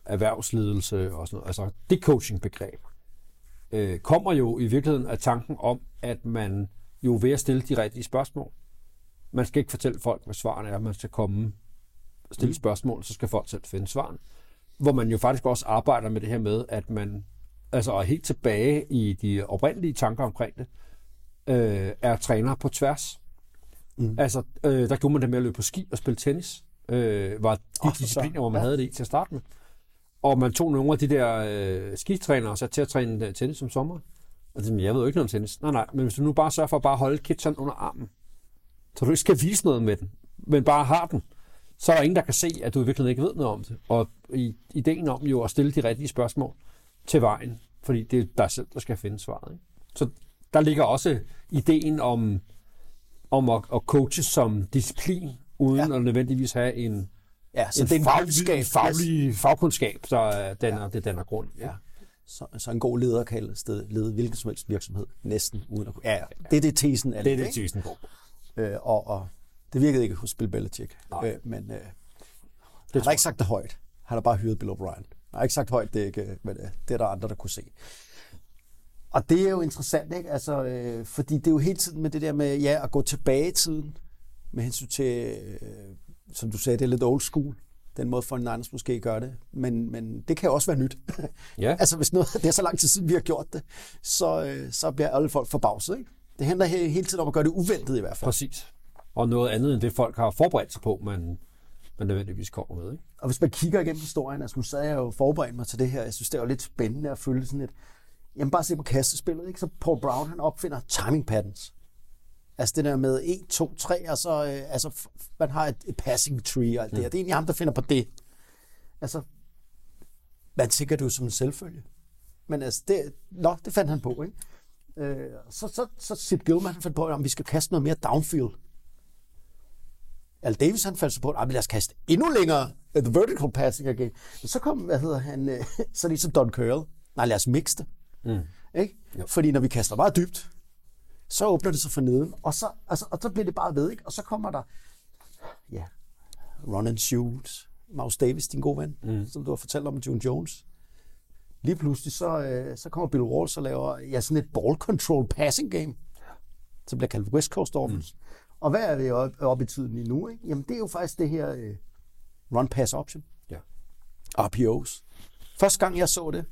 erhvervsledelse og sådan noget, altså det coachingbegreb, kommer jo i virkeligheden af tanken om, at man jo ved at stille de rigtige spørgsmål. Man skal ikke fortælle folk, hvad svarene er, man skal komme og stille spørgsmål, så skal folk selv finde svaren. Hvor man jo faktisk også arbejder med det her med, at man altså er helt tilbage i de oprindelige tanker omkring det, er træner på tværs. Mm. Altså, der gjorde man det med at løbe på ski og spille tennis, var de discipliner, hvor man havde det i til at starte med. Og man tog nogle af de der skitrænere og satte til at træne tennis om sommeren. Og det, jeg ved jo ikke noget om tennis. Nej, men hvis du nu bare sørger for at bare holde kitchen under armen, så du ikke skal vise noget med den, men bare har den, så er der ingen, der kan se, at du i virkeligheden ikke ved noget om det. Og ideen om jo at stille de rigtige spørgsmål til vejen, fordi det er dig selv, der skal finde svaret. Ikke? Så der ligger også ideen om at coache som disciplin, uden at nødvendigvis have en, så en, det er en faglig fagkundskab, der danner, det danner grund. Ja. Så en god leder kan lede hvilken som helst virksomhed, næsten uden at kunne. Ja, det er det tesen. Det er det tesen på. Og det virkede ikke hos Bill Belichick, men han har ikke sagt det højt. Han har bare hyret Bill O'Brien. Han har ikke sagt højt, det er ikke, men det er der andre, der kunne se. Og det er jo interessant, ikke? Altså, fordi det er jo hele tiden med det der med at gå tilbage i tiden med hensyn til, som du sagde, det er lidt old school. Den måde for en Niners måske gør det, men det kan jo også være nyt. Yeah. Altså hvis noget, det er så lang tid siden, vi har gjort det, så bliver alle folk forbavset, ikke? Det handler hele tiden om at gøre det uventet i hvert fald. Præcis. Og noget andet end det, folk har forberedt sig på, man nødvendigvis kommer med. Ikke? Og hvis man kigger igennem historien, altså nu sad jeg jo forberedt mig til det her, jeg synes, det var lidt spændende at følge sådan et, jamen bare se på kastespillet, ikke? Så Paul Brown, han opfinder timing patterns. Altså det der med 1, 2, 3, og så altså, man har et passing tree og alt det her. Det er egentlig ham, der finder på det. Altså, man tænker det jo som en selvfølge. Men altså, det fandt han på, ikke? Så Sid Gillman fandt på, at vi skal kaste noget mere downfield. Al Davis han fandt på, at lad os kaste endnu længere the vertical passing again. Men så kom, hvad hedder han, så ligesom Don Curl. Nej, lad os mixe det. Ikke? Fordi når vi kaster meget dybt, så åbner det sig for neden, og så bliver det bare ved, ikke? Og så kommer der run and shoot, Mouse Davis, din gode ven, som du har fortalt om, June Jones. Lige pludselig, så kommer Bill Walsh og laver sådan et ball control passing game, som bliver kaldt West Coast Offense. Og hvad er det oppe i tiden lige nu? Ikke? Jamen, det er jo faktisk det her run-pass option. Ja. RPOs. Første gang, jeg så det,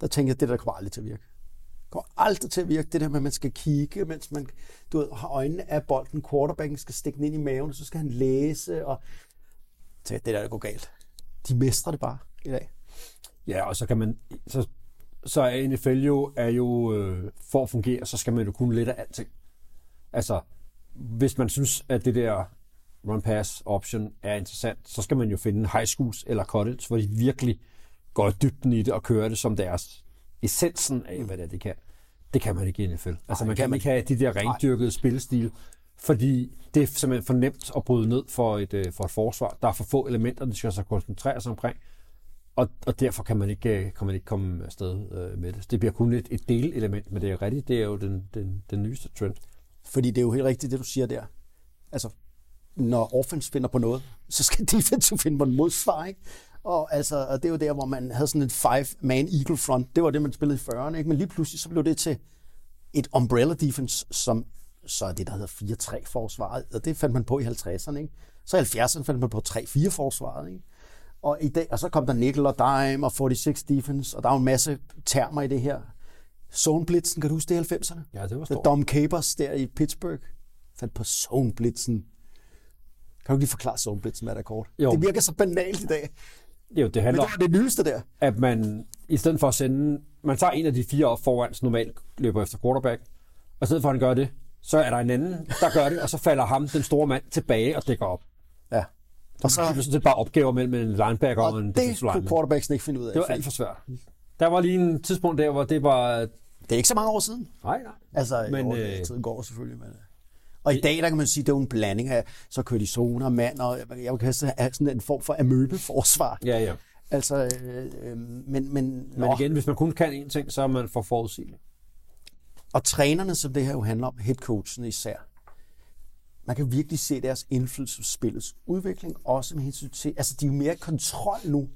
der tænkte jeg, det der kommer aldrig til at virke. Det kommer aldrig til at virke. Det der med, at man skal kigge, mens man har øjnene af bolden. Quarterbacken skal stikke den ind i maven, og så skal han læse. Og så det der går galt. De mestrer det bare i dag. Ja, og så kan man... Så er NFL jo, for at fungere, så skal man jo kunne lidt af alting. Altså, hvis man synes, at det der run-pass-option er interessant, så skal man jo finde high schools eller college, hvor de virkelig går dybden i det og kører det som deres essensen af, hvad det er, det kan. Det kan man ikke i NFL. Altså, man kan ikke have de der rendyrkede spillestil, fordi det er simpelthen for nemt at bryde ned for et forsvar. Der er for få elementer, de skal så koncentrere sig omkring. Og derfor kan man ikke komme afsted med det. Det bliver kun et delelement, men det er jo rigtigt. Det er jo den nyeste trend. Fordi det er jo helt rigtigt, det du siger der. Altså, når offense finder på noget, så skal defense finde på en modsvar, ikke? Og det er jo der, hvor man havde sådan en 5-man eagle front. Det var det, man spillede i 40'erne, ikke? Men lige pludselig så blev det til et umbrella defense, som så er det, der hedder 4-3 forsvaret. Og det fandt man på i 50'erne, ikke? Så i 70'erne fandt man på 3-4 forsvaret, ikke? Og i dag, og så kom der nickel og dime og 46 defense, og der er en masse termer i det her. Zoneblitzen, kan du huske det i 90'erne? Ja, det var stort. Dom Capers der i Pittsburgh fandt på zoneblitzen. Kan du lige forklare zoneblitzen, hvad der er kort? Jo. Det virker så banalt i dag. Jo, det handler om... Men det var det nyeste der. At man, i stedet for at sende... Man tager en af de fire op foran, så normalt løber efter quarterback, og i stedet for at han gør det, så er der en anden, der gør det, og så falder ham, den store mand, tilbage og dækker op. Ja. Og så sådan set bare opgaver mellem en linebacker og en defensive lineman. Og det kunne quarterbacken ikke finde ud af. Det var alt for svært. Der var lige en tidspunkt der, hvor det var... Det er ikke så mange år siden. Nej. Altså, men, tiden går selvfølgelig. Men... Og i dag, der kan man sige, det er en blanding af, så kører de zoner, mand, og jeg kan have sådan en form for amøbeforsvar. Ja. Altså, men igen, hvis man kun kan en ting, så er man for forudsigelig. Og trænerne, som det her jo handler om, headcoachen især, man kan virkelig se deres indflydelse på spillets udvikling, også med hensyn til... Altså, de er jo mere i kontrol nu,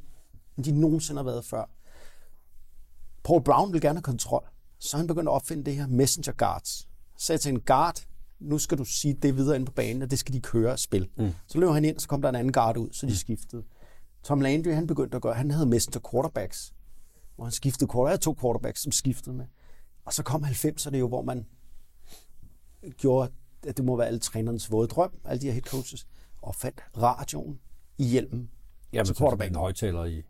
end de nogensinde har været før. Paul Brown vil gerne have kontrol, så han begyndte at opfinde det her messenger guards. Så sagde til en guard, nu skal du sige det videre ind på banen, og det skal de køre og spille. Så løb han ind, og så kom der en anden guard ud, så de skiftede. Tom Landry, han begyndte at gøre... Han havde messenger quarterbacks, hvor han skiftede quarterbacks. Jeg havde 2 quarterbacks, som skiftede med. Og så kom 90'erne jo, hvor man gjorde... at det må være alle trænernes våde drøm, alle de her head coaches, og fandt radioen i hjelmen til quarterbacken. Ja, højtaler i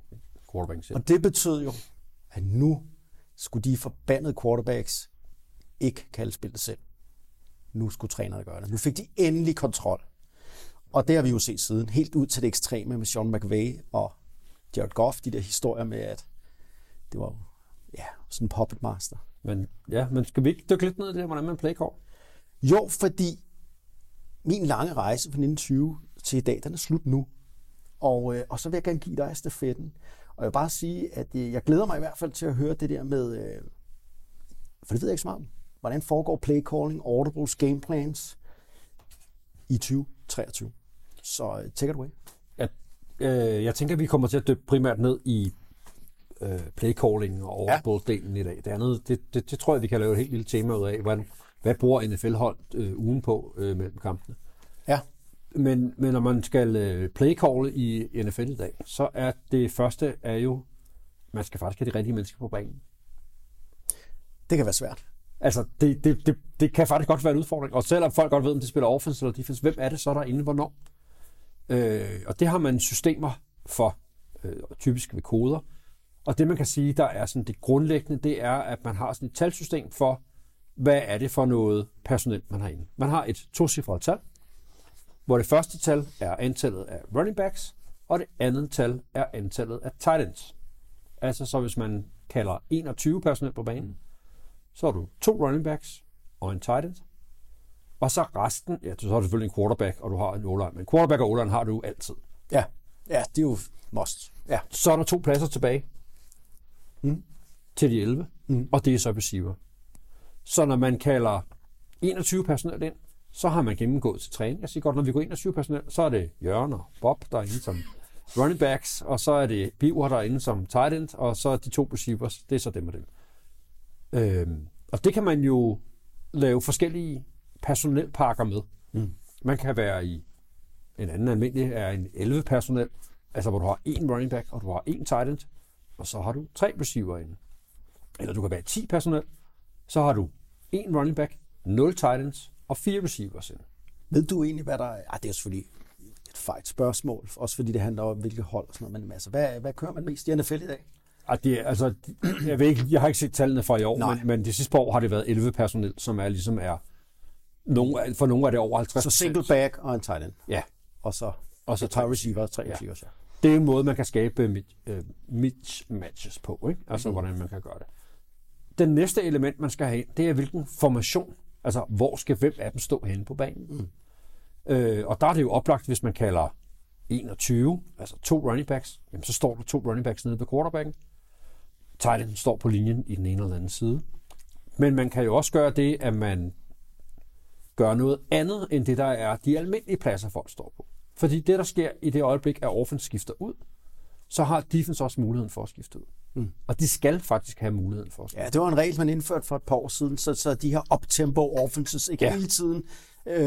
quarterbacken selv. Og det betød jo, at nu skulle de forbandede quarterbacks ikke kalde spillet selv. Nu skulle trænerne gøre det. Nu fik de endelig kontrol. Og det har vi jo set siden, helt ud til det ekstreme med Sean McVay og Jared Goff, de der historier med, at det var sådan en puppet master. Men skal vi ikke dykke lidt ned i det, hvordan man playcall? Jo, fordi min lange rejse fra 1920 til i dag, den er slut nu. Og så vil jeg gerne give dig stafetten. Og jeg vil bare sige, at jeg glæder mig i hvert fald til at høre det der med, for det ved jeg ikke så meget om, hvordan foregår play calling, audibles, game plans i 2023. Så take it away. Jeg tænker, at vi kommer til at dykke primært ned i play calling og audibles-delen i dag. Det andet, det tror jeg, vi kan lave et helt lille tema ud af, hvordan... Hvad bruger NFL-hold ugen på mellem kampene? Ja. Men når man skal playcalle i NFL i dag, så er det første er jo, man skal faktisk have de rigtige mennesker på banen. Det kan være svært. Altså, det kan faktisk godt være en udfordring. Og selvom folk godt ved, om de spiller offense eller defense, hvem er det så derinde, hvornår? Og det har man systemer for, typisk ved koder. Og det, man kan sige, der er sådan det grundlæggende, det er, at man har sådan et talsystem for, hvad er det for noget personel, man har inde? Man har et 2-cifret tal, hvor det første tal er antallet af running backs, og det andet tal er antallet af tight ends. Altså så hvis man kalder 21 personel på banen, så har du 2 running backs og en tight end. Og så resten, så har du selvfølgelig en quarterback, og du har en O-line. Men quarterback og O-line har du altid. Ja, det er jo must. Ja. Så er der 2 pladser tilbage til de 11, og det er så receiver. Så når man kalder 21 personel ind, så har man gennemgået til træning. Jeg siger godt, når vi går ind og 7 personel, så er det Jørgen og Bob derinde som running backs, og så er det Biver derinde som tight end, og så er de 2 receivers, det er så dem og dem. Og det kan man jo lave forskellige personelpakker med. Mm. Man kan være i en anden almindelig, er en 11 personel, altså hvor du har 1 running back, og du har 1 tight end, og så har du 3 receiver inde. Eller du kan være 10 personel, så har du 1 running back, 0 tight ends, og 4 receivers inde. Ved du egentlig, hvad der er? Ah, det er selvfølgelig et fejt spørgsmål, også fordi det handler om, hvilke hold og sådan noget, men altså, hvad kører man mest i NFL i dag? Jeg har ikke set tallene fra i år, men de sidste par år har det været 11 personel, som er ligesom for nogle er det over 50. Så single back og en tight end. Ja. Og så 3 receivers, 3 receivers, ja. Det er en måde, man kan skabe mismatches på, ikke? Altså, hvordan man kan gøre det. Det næste element, man skal have ind, det er, hvilken formation, altså, hvor skal hvem af dem stå henne på banen? Mm. Og der er det jo oplagt, hvis man kalder 21, altså 2 running backs, jamen, så står der 2 running backs nede på quarterbacken. Tight end står på linjen i den ene eller anden side. Men man kan jo også gøre det, at man gør noget andet, end det, der er de almindelige pladser, folk står på. Fordi det, der sker i det øjeblik, at offense skifter ud, så har defense også muligheden for at skifte ud. Mm. Og de skal faktisk have muligheden for at skifte ud. Ja, det var en regel, man indførte for et par år siden, så de her optempo offenses ikke hele tiden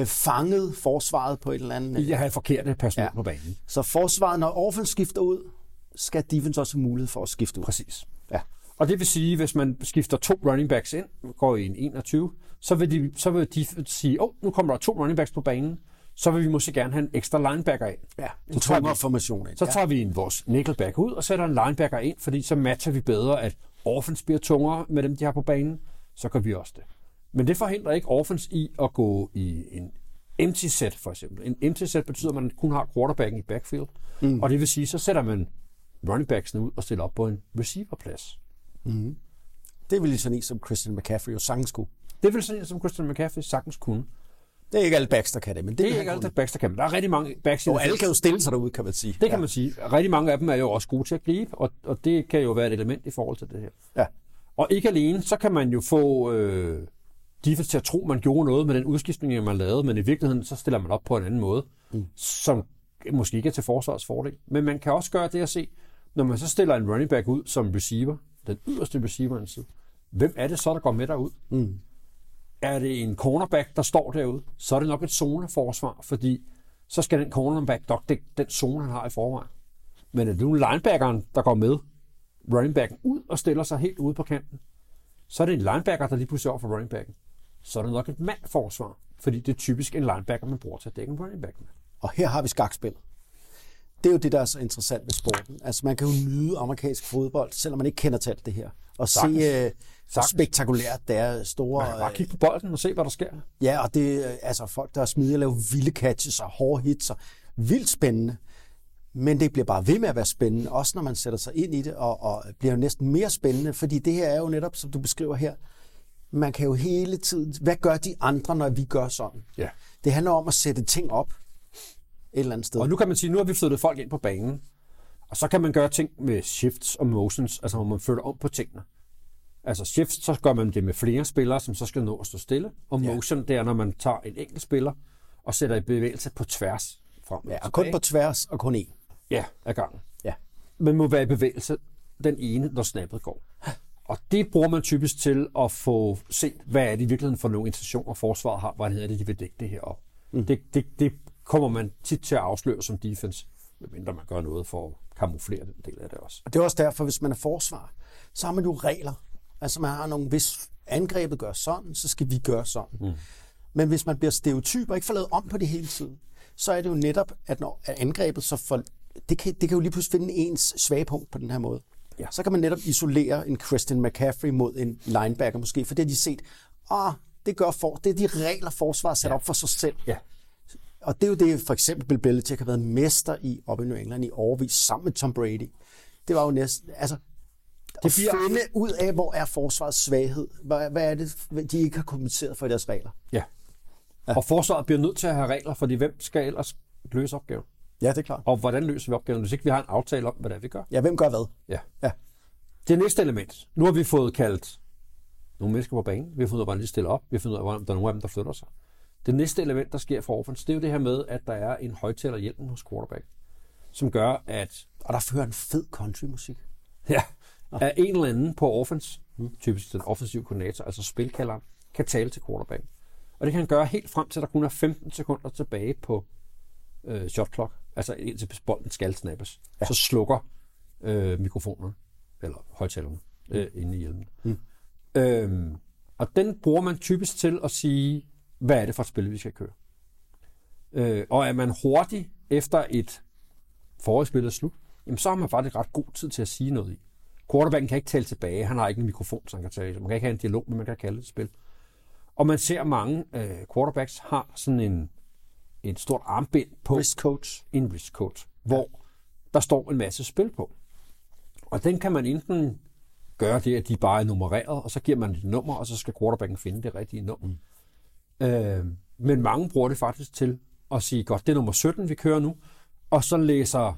fanget forsvaret på et eller andet. De har forkerte personer på banen. Så forsvaret, når offense skifter ud, skal defense også have mulighed for at skifte ud. Præcis. Ja. Og det vil sige, hvis man skifter 2 running backs ind, går i en 21, så vil de sige, nu kommer der 2 running backs på banen, så vil vi måske gerne have en ekstra linebacker ind. Ja, en tungere formation ind. Så tager vi vores nickelback ud og sætter en linebacker ind, fordi så matcher vi bedre, at offense bliver tungere med dem, de har på banen. Så kan vi også det. Men det forhindrer ikke offense i at gå i en empty set, for eksempel. En empty set betyder, at man kun har quarterbacken i backfield. Mm. Og det vil sige, så sætter man running backsene ud og stiller op på en receiverplads. Mm. Det ville sådan en som Christian McCaffrey jo sagtens kunne. Det ville sådan en som Christian McCaffrey sagtens kunne. Det er ikke alle backs, der kan det, men det er ikke alle backs, der kan. Der er rigtig mange backs. Og alle kan jo stille sig derude, kan man sige. Det kan man sige. Rigtig mange af dem er jo også gode til at gribe, og det kan jo være et element i forhold til det her. Ja. Og ikke alene, så kan man jo få defense til at tro, man gjorde noget med den udskiftning, man lavede, men i virkeligheden, så stiller man op på en anden måde, som måske ikke er til forsvarets fordel. Men man kan også gøre det at se, når man så stiller en running back ud som receiver, den yderste receiverens side, hvem er det så, der går med derud? Mm. Er det en cornerback, der står derude, så er det nok et zoneforsvar, fordi så skal den cornerback nok dække den zone, han har i forvejen. Men er det nu linebackeren, der går med runningbacken ud og stiller sig helt ude på kanten, så er det en linebacker, der lige pludselig over for runningbacken. Så er det nok et mandforsvar, fordi det er typisk en linebacker, man bruger til at dække en runningback med. Og her har vi skakspillet. Det er jo det, der er så interessant ved sporten. Altså, man kan jo nyde amerikansk fodbold, selvom man ikke kender til alt det her. Og se, hvor spektakulært det er. Man kan bare kigge på bolden og se, hvad der sker. Ja, og det er altså, folk, der er smidige og laver vilde catches og hårde hits. Og vildt spændende. Men det bliver bare ved med at være spændende, også når man sætter sig ind i det, og bliver jo næsten mere spændende. Fordi det her er jo netop, som du beskriver her, man kan jo hele tiden... Hvad gør de andre, når vi gør sådan? Ja. Det handler om at sætte ting op. Et eller andet sted. Og nu kan man sige, nu har vi flyttet folk ind på banen, og så kan man gøre ting med shifts og motions, altså hvor man flytter om på tingene. Altså shifts, så gør man det med flere spillere, som så skal nå at stå stille, og motion, det er, når man tager en enkelt spiller og sætter i bevægelse på tværs. Og kun på tværs, og kun én. Ja, ad gangen. Ja. Man må være i bevægelse den ene, når snappet går. Og det bruger man typisk til at få set, hvad er det i virkeligheden for nogle intentioner, forsvaret har, hvad hedder det, de vil dække det her op. Mm. Det kommer man tit til at afsløre som defense, medmindre man gør noget for at kamuflere den del af det også. Og det er også derfor, hvis man er forsvar, så har man jo regler. Altså man har nogle, hvis angrebet gør sådan, så skal vi gøre sådan. Mm. Men hvis man bliver stereotyp og ikke får lavet om på det hele tiden, så er det jo netop, at når angrebet, så får, det kan jo lige pludselig finde ens svage punkt på den her måde. Ja. Så kan man netop isolere en Christian McCaffrey mod en linebacker måske, for det har de set, det er de regler, forsvaret sætter op for sig selv. Ja. Og det er jo det, for eksempel Bill Belichick har været mester i oppe i New England i årevis sammen med Tom Brady. Det var jo næsten... Altså, det bliver finde ud af, hvor er forsvarets svaghed? Hvad er det, de ikke har kompenseret for i deres regler? Ja. Og forsvaret bliver nødt til at have regler, fordi hvem skal ellers løse opgaven? Ja, det er klart. Og hvordan løser vi opgaven, hvis ikke vi har en aftale om, hvad det er, vi gør? Ja, hvem gør hvad? Ja. Det næste element. Nu har vi fået kaldt nogle mennesker på banen. Vi har fundet ud af, hvordan de stiller op. Vi har fundet ud af, om der er nogen af dem, der flytter sig. Det næste element, der sker for offense, det er jo det her med, at der er en højtalerhjelm hos quarterback, som gør, at... Og der fører en fed countrymusik. Ja, af en eller anden på offense, typisk den offensive koordinator, altså spilkalderen, kan tale til quarterback. Og det kan han gøre helt frem til, at der kun er 15 sekunder tilbage på shot clock, altså indtil bolden skal snappes. Ja. Så slukker mikrofonerne, eller højtalerne, inde i hjelmen. Og den bruger man typisk til at sige, hvad er det for et spil, vi skal køre? Og er man hurtig efter et forrige spil er slut, jamen så har man faktisk ret god tid til at sige noget i. Quarterbacken kan ikke tale tilbage, han har ikke en mikrofon, så han kan tale. Man kan ikke have en dialog, men man kan kalde det et spil. Og man ser, mange quarterbacks har sådan en stort armbind på. En wrist coach, hvor der står en masse spil på. Og den kan man enten gøre det, at de bare er nummereret, og så giver man et nummer, og så skal quarterbacken finde det rigtige nummer. Men mange bruger det faktisk til at sige, godt, det er nummer 17, vi kører nu, og så læser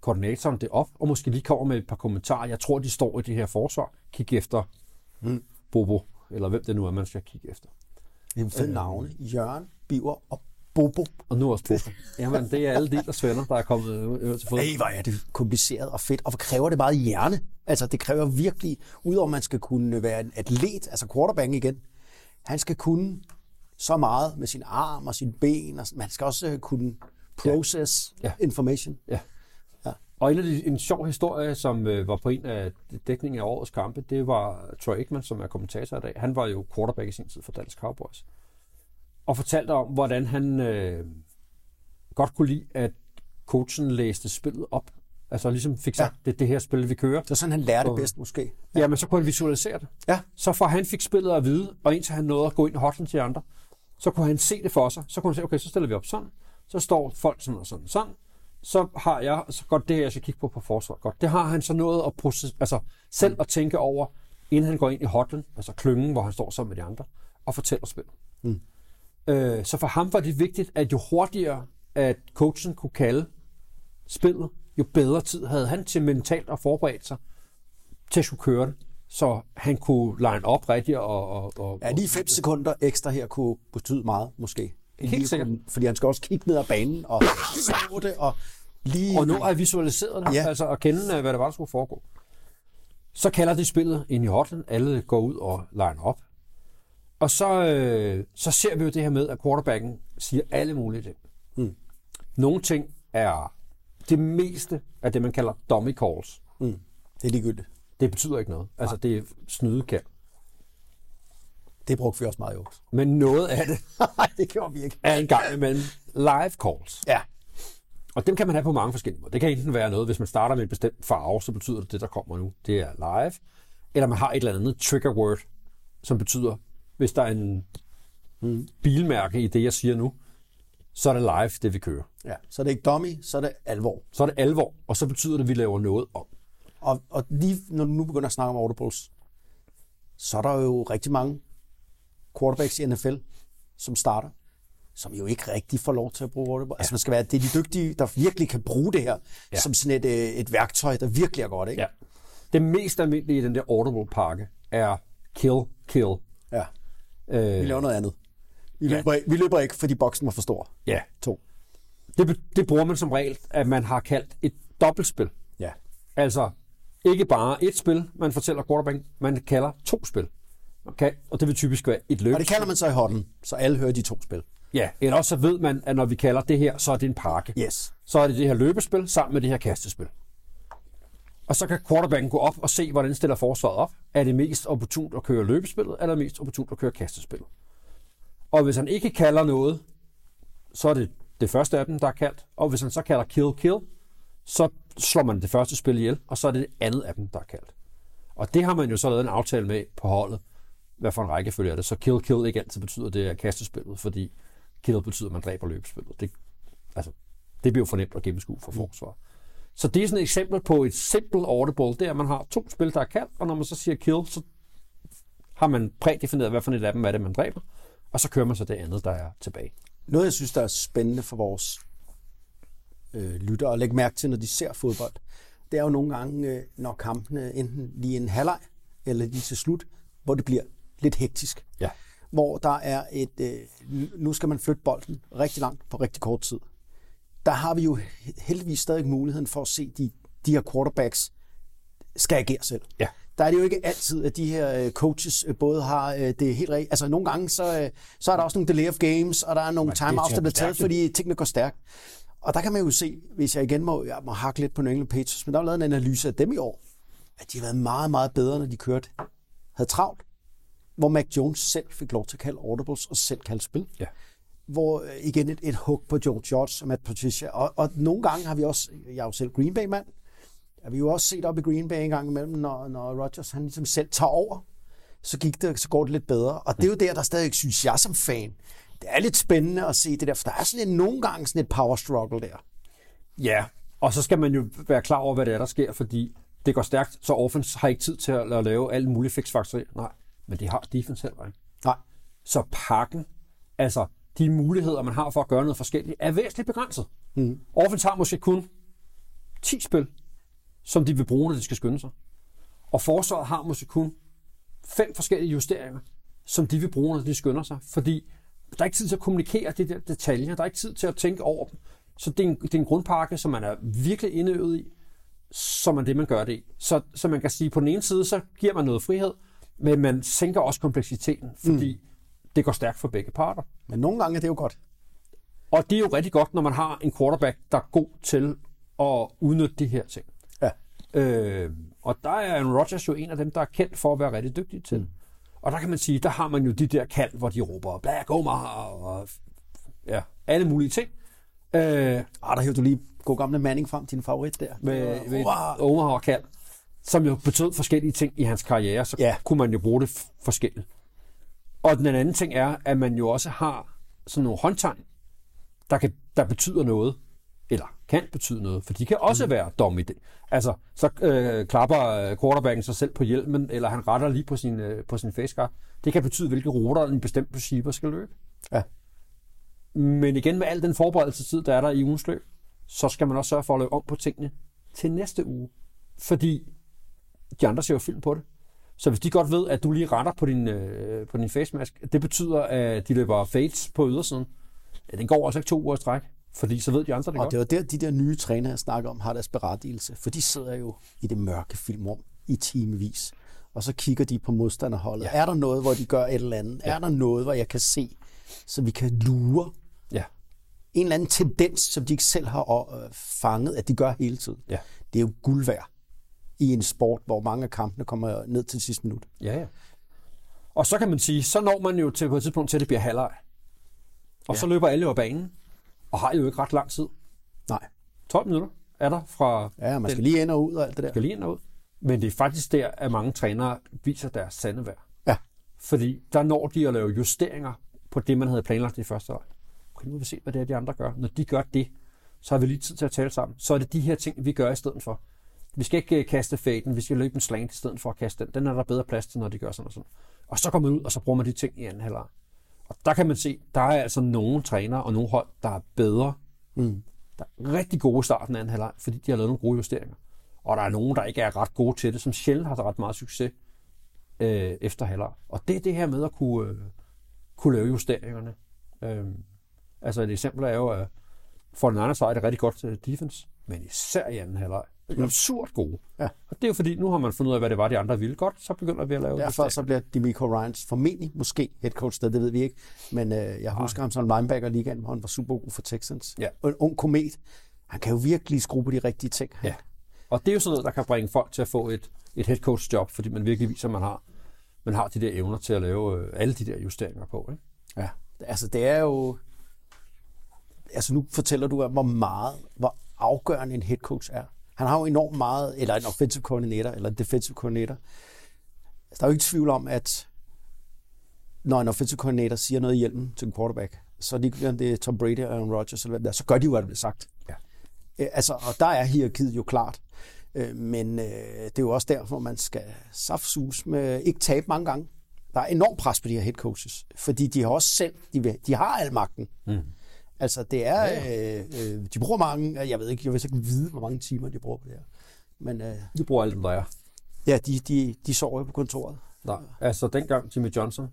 koordinatoren det op, og måske lige kommer med et par kommentarer. Jeg tror, de står i det her forsvar. Kig efter Bobo, eller hvem det nu er, man skal kigge efter. En fed navne. Jørgen, Biver og Bobo. Og nu også Bobo. Jamen, det er alle de, der svænder, der er kommet til fod. Ej, hvor er det kompliceret og fedt, og kræver det meget hjerne. Altså, det kræver virkelig, udover man skal kunne være en atlet, altså quarterbacken igen, han skal kunne så meget med sin arm og sine ben, og man skal også kunne process information. Ja. Ja. Og en sjov historie, som var på en af dækningen af årets kampe, det var Troy Aikman, som er kommentator i dag. Han var jo quarterback i sin tid for Dallas Cowboys. Og fortalte om, hvordan han godt kunne lide, at coachen læste spillet op. Altså ligesom fik sagt, det er det her spil, vi kører. Det var sådan, han lærte det bedst måske. Ja. Ja, men så kunne han visualisere det. Ja. Så fra han fik spillet at vide, og indtil han nåede at gå ind i hotlen til andre, så kunne han se det for sig. Så kunne han sige, okay, så stiller vi op sådan. Så står folk sådan og sådan og sådan. Så har jeg, så godt det her, jeg skal kigge på forsvaret. Godt. Det har han så nået at process, altså selv at tænke over, inden han går ind i hotlen, altså klyngen, hvor han står sammen med de andre, og fortæller spillet. Så for ham var det vigtigt, at jo hurtigere, at coachen kunne kalde spillet, jo bedre tid havde han til mentalt at forberede sig til at skulle køre det, så han kunne line op rigtigt. Og lige 5 sekunder ekstra her kunne betyde meget, måske. Helt sikkert. Fordi han skal også kigge ned ad banen og slå det. Og nu har jeg visualiseret det, altså at kende, hvad der var, der skulle foregå. Så kalder de spillet ind i hotlen. Alle går ud og line op. Og så ser vi jo det her med, at quarterbacken siger alle mulige ting. Nogle ting er det meste af det, man kalder dummy calls. Det er ligegyldigt. Det betyder ikke noget. Altså, det er snydekald. Det brugte vi også meget jo. Men noget af det, det gjorde vi ikke, er en gang imellem live calls. Ja. Og dem kan man have på mange forskellige måder. Det kan enten være noget, hvis man starter med en bestemt farve, så betyder det, der kommer nu, det er live. Eller man har et eller andet trigger word, som betyder, hvis der er en bilmærke i det, jeg siger nu, så er det live, det vi kører. Ja, så er det ikke dummy, så er det alvor. Så er det alvor, og så betyder det, at vi laver noget om. Og lige når du nu begynder at snakke om audibles, så er der jo rigtig mange quarterbacks i NFL, som starter, som jo ikke rigtig får lov til at bruge audible. Altså man skal være, det er de dygtige, der virkelig kan bruge det her, som sådan et værktøj, der virkelig er godt, ikke? Ja. Det mest almindelige i den der audible-pakke er kill. Ja. Vi laver noget andet. Vi løber ikke, fordi boksen var for stor. Ja. 2. Det bruger man som regel, at man har kaldt et dobbeltspil. Ja. Altså, ikke bare et spil, man fortæller quarterback, man kalder 2 spil. Okay, og det vil typisk være et løb. Og det kalder man så i hotten, så alle hører de 2 spil. Ja, eller også så ved man, at når vi kalder det her, så er det en pakke. Yes. Så er det det her løbespil sammen med det her kastespil. Og så kan quarterbacken gå op og se, hvordan stiller forsvaret op. Er det mest opportunt at køre løbespillet, eller er det mest opportunt at køre kastespillet? Og hvis han ikke kalder noget, så er det det første af dem, der er kaldt. Og hvis han så kalder kill, så slår man det første spil ihjel, og så er det det andet af dem, der er kaldt. Og det har man jo så lavet en aftale med på holdet. Hvad for en rækkefølge er det? Så kill ikke altid betyder, det er kastespillet, fordi kill betyder, at man dræber løbespillet. Det bliver jo for nemt at gennemskue for forsvaret. Så det er sådan et eksempel på et simpelt audible, der man har 2 spil, der er kaldt, og når man så siger kill, så har man prædefineret, hvad for et af dem er det, man dræber, og så kører man så det andet, der er tilbage. Noget, jeg synes, der er spændende for vores lyttere at lægge mærke til, når de ser fodbold, det er jo nogle gange, når kampene enten lige en halvleg eller lige til slut, hvor det bliver lidt hektisk. Ja. hvor der er et, nu skal man flytte bolden rigtig langt på rigtig kort tid. Der har vi jo heldigvis stadig muligheden for at se de her quarterbacks skal agere selv. Ja. Der er det jo ikke altid, at de her coaches både har det helt rigtigt. Altså nogle gange, så er der også nogle delay of games, og der er nogle timeouts, der bliver taget, fordi tingene går stærkt. Og der kan man jo se, hvis jeg igen må hakke lidt på New England Patriots, men der er lavet en analyse af dem i år, at de har været meget, meget bedre, når de kørte. Havde travlt, hvor Mac Jones selv fik lov til at kalde audibles og selv kalde spil. Ja. Hvor igen et hug på Joe Judge og Matt Patricia. Og nogle gange har vi også, jeg er jo selv Green Bay-mand, har vi jo også set op i Green Bay en gang imellem, når Rodgers han ligesom selv tager over, så går det lidt bedre. Og det er jo der stadig synes jeg som fan, det er lidt spændende at se det der, for der er sådan nogle gange sådan et power struggle der. Ja, og så skal man jo være klar over, hvad det er, der sker, fordi det går stærkt, så offense har ikke tid til at lave alle mulige fixfaktorier. Nej, men det har defense heller ikke. Nej. Så pakken, altså de muligheder, man har for at gøre noget forskelligt, er væsentligt begrænset. Mm. Offense har måske kun 10 spil, som de vil bruge, når de skal skynde sig. Og forsvaret har måske kun 5 forskellige justeringer, som de vil bruge, når de skynder sig. Fordi der er ikke tid til at kommunikere de der detaljer, der er ikke tid til at tænke over dem. Så det er en grundpakke, som man er virkelig indøvet i, som er det, man gør det i. Så man kan sige, på den ene side, så giver man noget frihed, men man sænker også kompleksiteten, fordi det går stærkt for begge parter. Men nogle gange er det jo godt. Og det er jo rigtig godt, når man har en quarterback, der er god til at udnytte de her ting. Ja. Og der er Aaron Rodgers jo en af dem, der er kendt for at være rigtig dygtig til. Og der kan man sige, der har man jo de der kald, hvor de råber, Black Omar, og ja, alle mulige ting. Der hævde du lige god gamle Manning frem, din favorit der. Med Omar og kald, som jo betød forskellige ting i hans karriere, så kunne man jo bruge det forskelligt. Og den anden ting er, at man jo også har sådan nogle håndtegn, der betyder noget, eller kan betyde noget, for de kan også være dumme i det. Altså, så klapper quarterbacken sig selv på hjelmen, eller han retter lige på sin faceguard. Det kan betyde, hvilke ruter en bestemt receiver skal løbe. Ja. Men igen, med al den forberedelsestid, der er der i ugens løb, så skal man også sørge for at løbe om på tingene til næste uge. Fordi de andre ser jo film på det. Så hvis de godt ved, at du lige retter på din facemask, det betyder, at de løber fades på ydersiden. Ja, den går altså ikke 2 uger i træk, fordi så ved de andre det godt. Og det er der, de der nye trænere, jeg snakker om, har deres berettigelse, for de sidder jo i det mørke filmrum i timevis, og så kigger de på modstanderholdet. Ja. Er der noget, hvor de gør et eller andet? Ja. Er der noget, hvor jeg kan se, så vi kan lure en eller anden tendens, som de ikke selv har fanget, at de gør hele tiden? Ja. Det er jo guld værd i en sport, hvor mange af kampene kommer ned til sidste minut. Ja, ja. Og så kan man sige, så når man jo til på et tidspunkt til, det bliver halvleg. Og så løber alle over banen, og har jo ikke ret lang tid. Nej. 12 minutter er der fra... Ja, man skal lige ind og ud og alt det der. Skal lige ind og ud. Men det er faktisk der, at mange trænere viser deres sande værd. Ja. Fordi der når de at lave justeringer på det, man havde planlagt i første år. Okay, nu vil vi se, hvad det er, de andre gør. Når de gør det, så har vi lige tid til at tale sammen. Så er det de her ting, vi gør i stedet for. Vi skal ikke kaste faden, vi skal løbe en slant i stedet for at kaste den. Den er der bedre plads til, når de gør sådan og sådan. Og så kommer man ud, og så bruger man de ting i anden halvleg. Og der kan man se, der er altså nogle trænere og nogle hold, der er bedre. Mm. Der er rigtig gode starten af anden halvleg, fordi de har lavet nogle gode justeringer. Og der er nogen, der ikke er ret gode til det, som sjældent har ret meget succes efter halvleg. Og det er det her med at kunne lave justeringerne. Altså et eksempel er jo, at for den anden side er det rigtig godt til defense, men især i anden halvleg. Absurd gode. Ja. Og det er jo fordi, nu har man fundet ud af, hvad det var, de andre ville godt, så begynder vi at lave... Derfor så bliver DeMeco Ryans formentlig måske head coach sted, det ved vi ikke, men jeg husker ham som linebacker i ligaen, hvor han var super god for Texans. Ja. En ung komet. Han kan jo virkelig skrue på de rigtige ting. Ja. Og det er jo sådan noget, der kan bringe folk til at få et head coach job, fordi man virkelig viser, at man har de der evner til at lave alle de der justeringer på. Ikke? Ja, altså det er jo... Altså nu fortæller du, hvor afgørende en head coach er. Han har jo enormt meget, eller en offensive koordinator, eller en defensive koordinator. Altså, der er jo ikke tvivl om, at når en offensive koordinator siger noget i hjelmen til en quarterback, så ligegyldigt det er Tom Brady og Aaron Rodgers, eller der, så gør de jo, hvad der bliver sagt. Ja. Altså, og der er hierarkiet jo klart. Men det er jo også der, hvor man skal saftsus med ikke tabe mange gange. Der er enormt pres på de her head coaches, fordi de har også selv, de har al magten. Mm. Altså, det er... de bruger mange... Jeg vil ikke vide, hvor mange timer de bruger på det her. Men, de bruger alt, hvad der er. Ja, de sover jo på kontoret. Nej, altså dengang Jimmy Johnson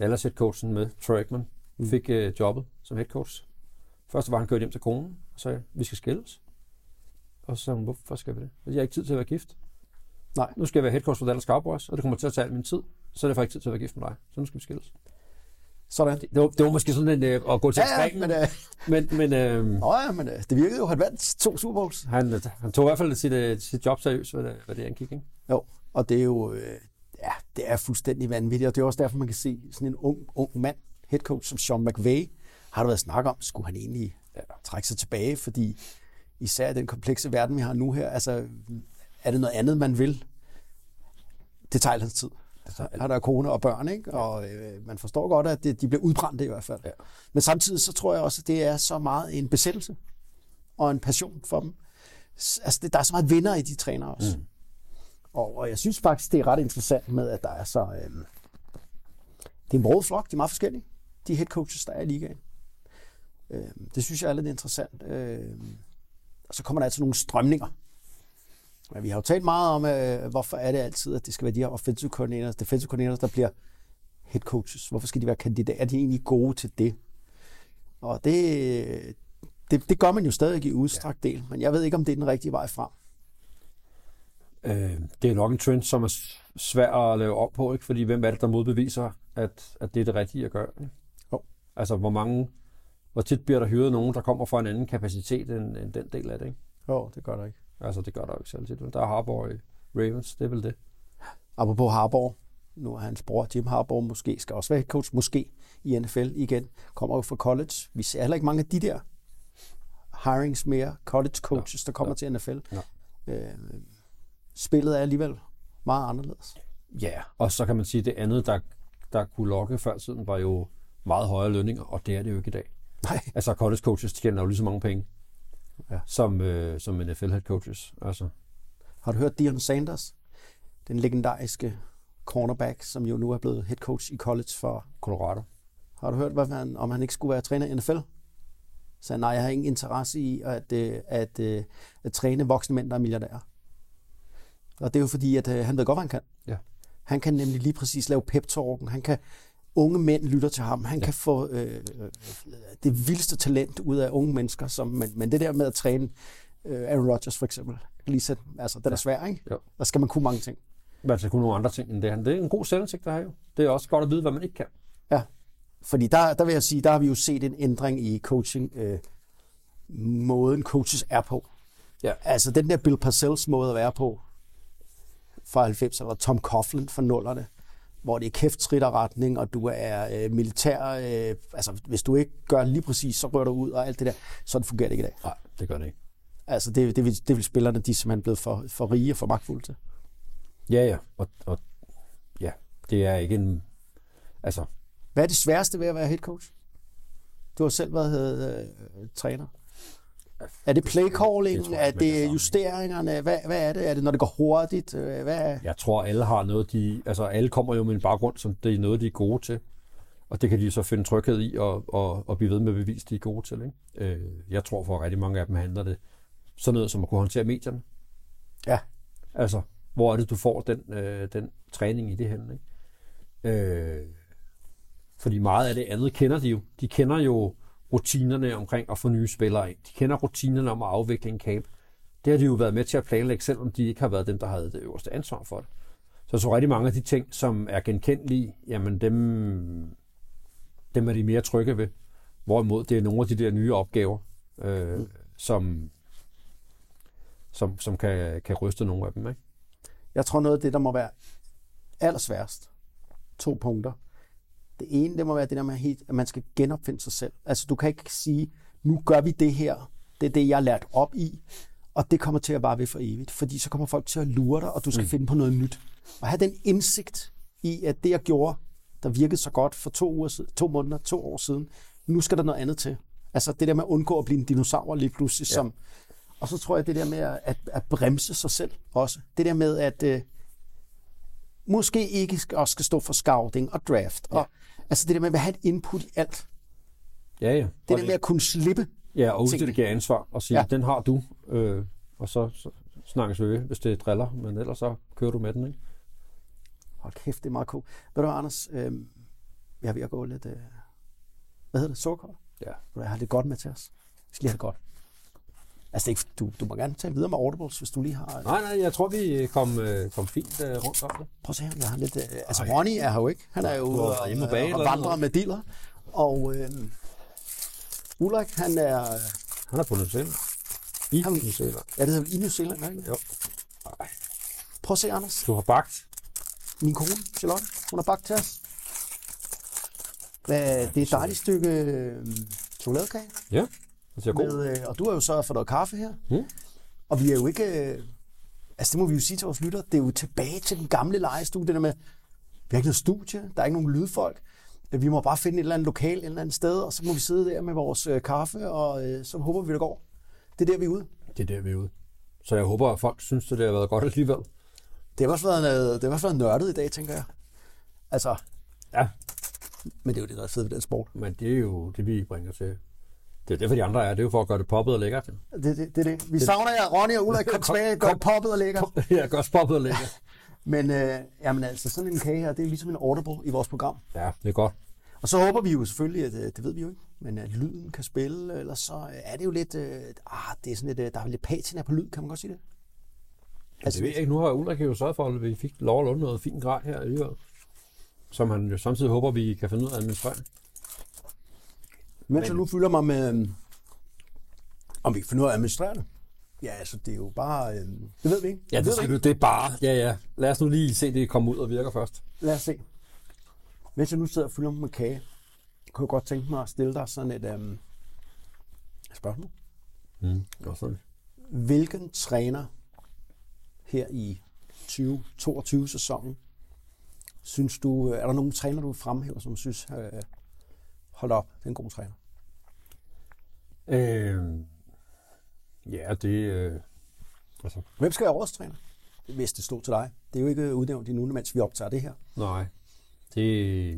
Dallas headcoachen med, Troy Aikman, fik jobbet som headcoach. Først var han kørt hjem til konen og sagde, vi skal skilles. Og så sagde hun, hvorfor skal vi det? Jeg har ikke tid til at være gift. Nej, nu skal jeg være headcoach for Dallas Cowboys, og det kommer til at tage al min tid, så er det ikke tid til at være gift med dig. Så nu skal vi skilles. Sådan. Det var måske sådan en at gå til ekstremen. Men det virkede jo, han vandt 2 Super Bowls. Han tog i hvert fald sit job seriøst, hvad det angik, ikke? Jo, og det er jo det er fuldstændig vanvittigt, og det er også derfor, man kan se sådan en ung mand, headcoach som Sean McVay, har der været snak om, skulle han egentlig trække sig tilbage, fordi især i den komplekse verden, vi har nu her, altså er det noget andet, man vil? Det tager altid tid. Der er kone og børn, ikke? Og man forstår godt, at de bliver udbrændte i hvert fald. Ja. Men samtidig så tror jeg også, at det er så meget en besættelse og en passion for dem. Altså, der er så meget vinder i de træner også. Mm. Og jeg synes faktisk, det er ret interessant med, at der er så... det er en broget flok, de er meget forskellige. De headcoaches, der er i ligaen. Det synes jeg er lidt interessant. Og så kommer der altså nogle strømninger. Men vi har jo talt meget om, hvorfor er det altid, at det skal være de her offensive coordinators, defensive coordinators, der bliver head coaches. Hvorfor skal de være kandidater? Er de egentlig gode til det? Og det gør man jo stadig i udstrakt del, men jeg ved ikke, om det er den rigtige vej frem. Det er nok en trend, som er svær at lave op på, ikke? Fordi hvem er det, der modbeviser, at det er det rigtige at gøre? Jo. Altså, hvor tit bliver der hyret nogen, der kommer fra en anden kapacitet end den del af det, ikke? Jo, det gør der ikke. Altså, det gør der jo ikke særligt. Der er Harbaugh i Ravens, det er vel det. Apropos Harbaugh, nu er hans bror Jim Harbaugh måske, skal også være head coach, måske i NFL igen, kommer jo fra college. Vi ser heller ikke mange af de der hirings mere, college coaches, der kommer til NFL. Spillet er alligevel meget anderledes. Ja, og så kan man sige, at det andet, der kunne lokke før tiden, var jo meget højere lønninger, og det er det jo ikke i dag. Nej. Altså, college coaches tjener jo lige så mange penge. Ja. Som NFL head coaches. Altså. Har du hørt Deion Sanders? Den legendariske cornerback, som jo nu er blevet head coach i college for Colorado. Har du hørt, om han ikke skulle være træner i NFL? Så nej, jeg har ingen interesse i at træne voksne mænd, der er milliardærer. Og det er jo fordi, at han ved godt, hvad han kan. Ja. Han kan nemlig lige præcis lave pep-talken. Han kan... Unge mænd lytter til ham. Han kan få det vildeste talent ud af unge mennesker, men det der med at træne Aaron Rodgers for eksempel, den er svær, ikke? Jo. Der skal man kunne mange ting. Man skal kunne nogle andre ting end det. Det er en god selvindsigt, der har jo. Det er også godt at vide, hvad man ikke kan. Ja, fordi der vil jeg sige, der har vi jo set en ændring i coaching, måden coaches er på. Ja. Altså den der Bill Parcells måde at være på fra 90'erne, eller Tom Coughlin fra 0'erne. Hvor det er kæfttrit og retning, og du er militær. Hvis du ikke gør lige præcis, så rører du ud og alt det der. Sådan fungerer det ikke i dag. Nej, det gør det ikke. Altså, det vil spillerne, de er simpelthen blevet for rige og for magtfulde til. Ja. Og ja, det er ikke en... Altså... Hvad er det sværeste ved at være head coach? Du har selv været træner. Er det play-calling? Er det justeringerne? Hvad er det? Er det, når det går hurtigt? Jeg tror, alle har noget, alle kommer jo med en baggrund, som det er noget, de er gode til. Og det kan de så finde tryghed i og blive ved med bevis, de er gode til, ikke? Jeg tror, for rigtig mange af dem handler det sådan noget, som at kunne håndtere medierne. Ja. Altså, hvor er det, du får den træning i det her, ikke? Fordi meget af det andet kender de jo. De kender jo rutinerne omkring at få nye spillere ind. De kender rutinerne om at afvikle en camp. Det har de jo været med til at planlægge, selvom de ikke har været dem, der havde det øverste ansvar for det. Så rigtig mange af de ting, som er genkendelige, jamen dem er de mere trygge ved. Hvorimod det er nogle af de der nye opgaver, som kan ryste nogle af dem, ikke? Jeg tror noget af det, der må være allersværst, 2 punkter. Det ene, det må være det der med, at man skal genopfinde sig selv. Altså, du kan ikke sige, nu gør vi det her, det er det, jeg har lært op i, og det kommer til at vare ved for evigt, fordi så kommer folk til at lure dig, og du skal finde på noget nyt. Og have den indsigt i, at det, jeg gjorde, der virkede så godt for 2 måneder, 2 år siden, nu skal der noget andet til. Altså, det der med at undgå at blive en dinosaur lige pludselig. Ja. Og så tror jeg, det der med at bremse sig selv også. Det der med, at måske ikke også skal stå for scouting og draft. Ja. Altså det der med at have et input i alt. Ja, ja. Det der med at kunne slippe. Ja, og uddelegere ansvar og sige, den har du. Og så snakkes øge, hvis det driller, men ellers så kører du med den, ikke? Hold kæft, det er meget cool. Ved du, Anders, Jeg er ved at gå lidt... hvad hedder det? Sukkerkold? Ja. Du har det godt med til os. Vi skal lige have det godt. Altså, ikke, du må gerne tage videre med audibles, hvis du lige har... Nej, jeg tror, vi kom fint rundt om det. Prøv at se her, jeg har lidt... altså, Ronnie er her jo ikke. Han er jo hjemme bag og vandrer med Diller. Og Ulrik, han er... Han er på New Zealand. New Zealand. Ja, det hedder vel i New Zealand, ikke? Jo. Ej. Prøv at se, Anders. Du har bagt. Min kone, Charlotte, hun har bagt til os. Det er et dejligt stykke chokoladekage. Ja. Med, og du har jo sørget for noget kaffe her, og vi er jo ikke, altså det må vi jo sige til vores lytter, det er jo tilbage til den gamle lejestue, det der med, vi har ikke noget studie, der er ikke nogen lydfolk, vi må bare finde et eller andet lokal, et eller andet sted, og så må vi sidde der med vores kaffe, og så håber vi, det går. Det er der, vi er ude. Så jeg håber, at folk synes, at det har været godt alligevel. Det har også været nørdet i dag, tænker jeg. Altså, ja. Men det er jo det, der er fedt ved den sport. Men det er jo det, vi bringer til. Det er derfor, de andre er. Det er jo for at gøre det poppet og lækkert. Det. Vi savner jer, Ronnie og Ulla. Kom tilbage, gør poppet og lækkert. Ja, gør poppet og lækkert. Men jamen, altså, sådan en kage her, det er ligesom en audible i vores program. Ja, det er godt. Og så håber vi jo selvfølgelig, at det ved vi jo ikke, men at lyden kan spille, eller så er det jo lidt... det er sådan lidt, der er lidt patina på lyd, kan man godt sige det? Altså, det ved jeg ikke. Nu har Ulrik jo sørget for, at vi fik lov at låne noget fint grej her alligevel, som han jo samtidig håber, vi kan finde ud af administrere. Men så nu fylder mig med, om vi kan finde ud af at administrere det. Ja, altså det er jo bare, det ved vi ikke. Ja, det er bare, ja. Lad os nu lige se det komme ud og virker først. Lad os se. Hvis jeg nu sidder og fylder mig med kage, kunne jeg godt tænke mig at stille dig sådan et spørgsmål. Godt. Hvilken træner her i 2022-sæsonen, synes du, er der nogen træner, du fremhæver, som synes, hold op, det er en god træner? Altså. Hvem skal være årets træner, hvis det stod til dig? Det er jo ikke udnævnt endnu, mens vi optager det her. Nej, det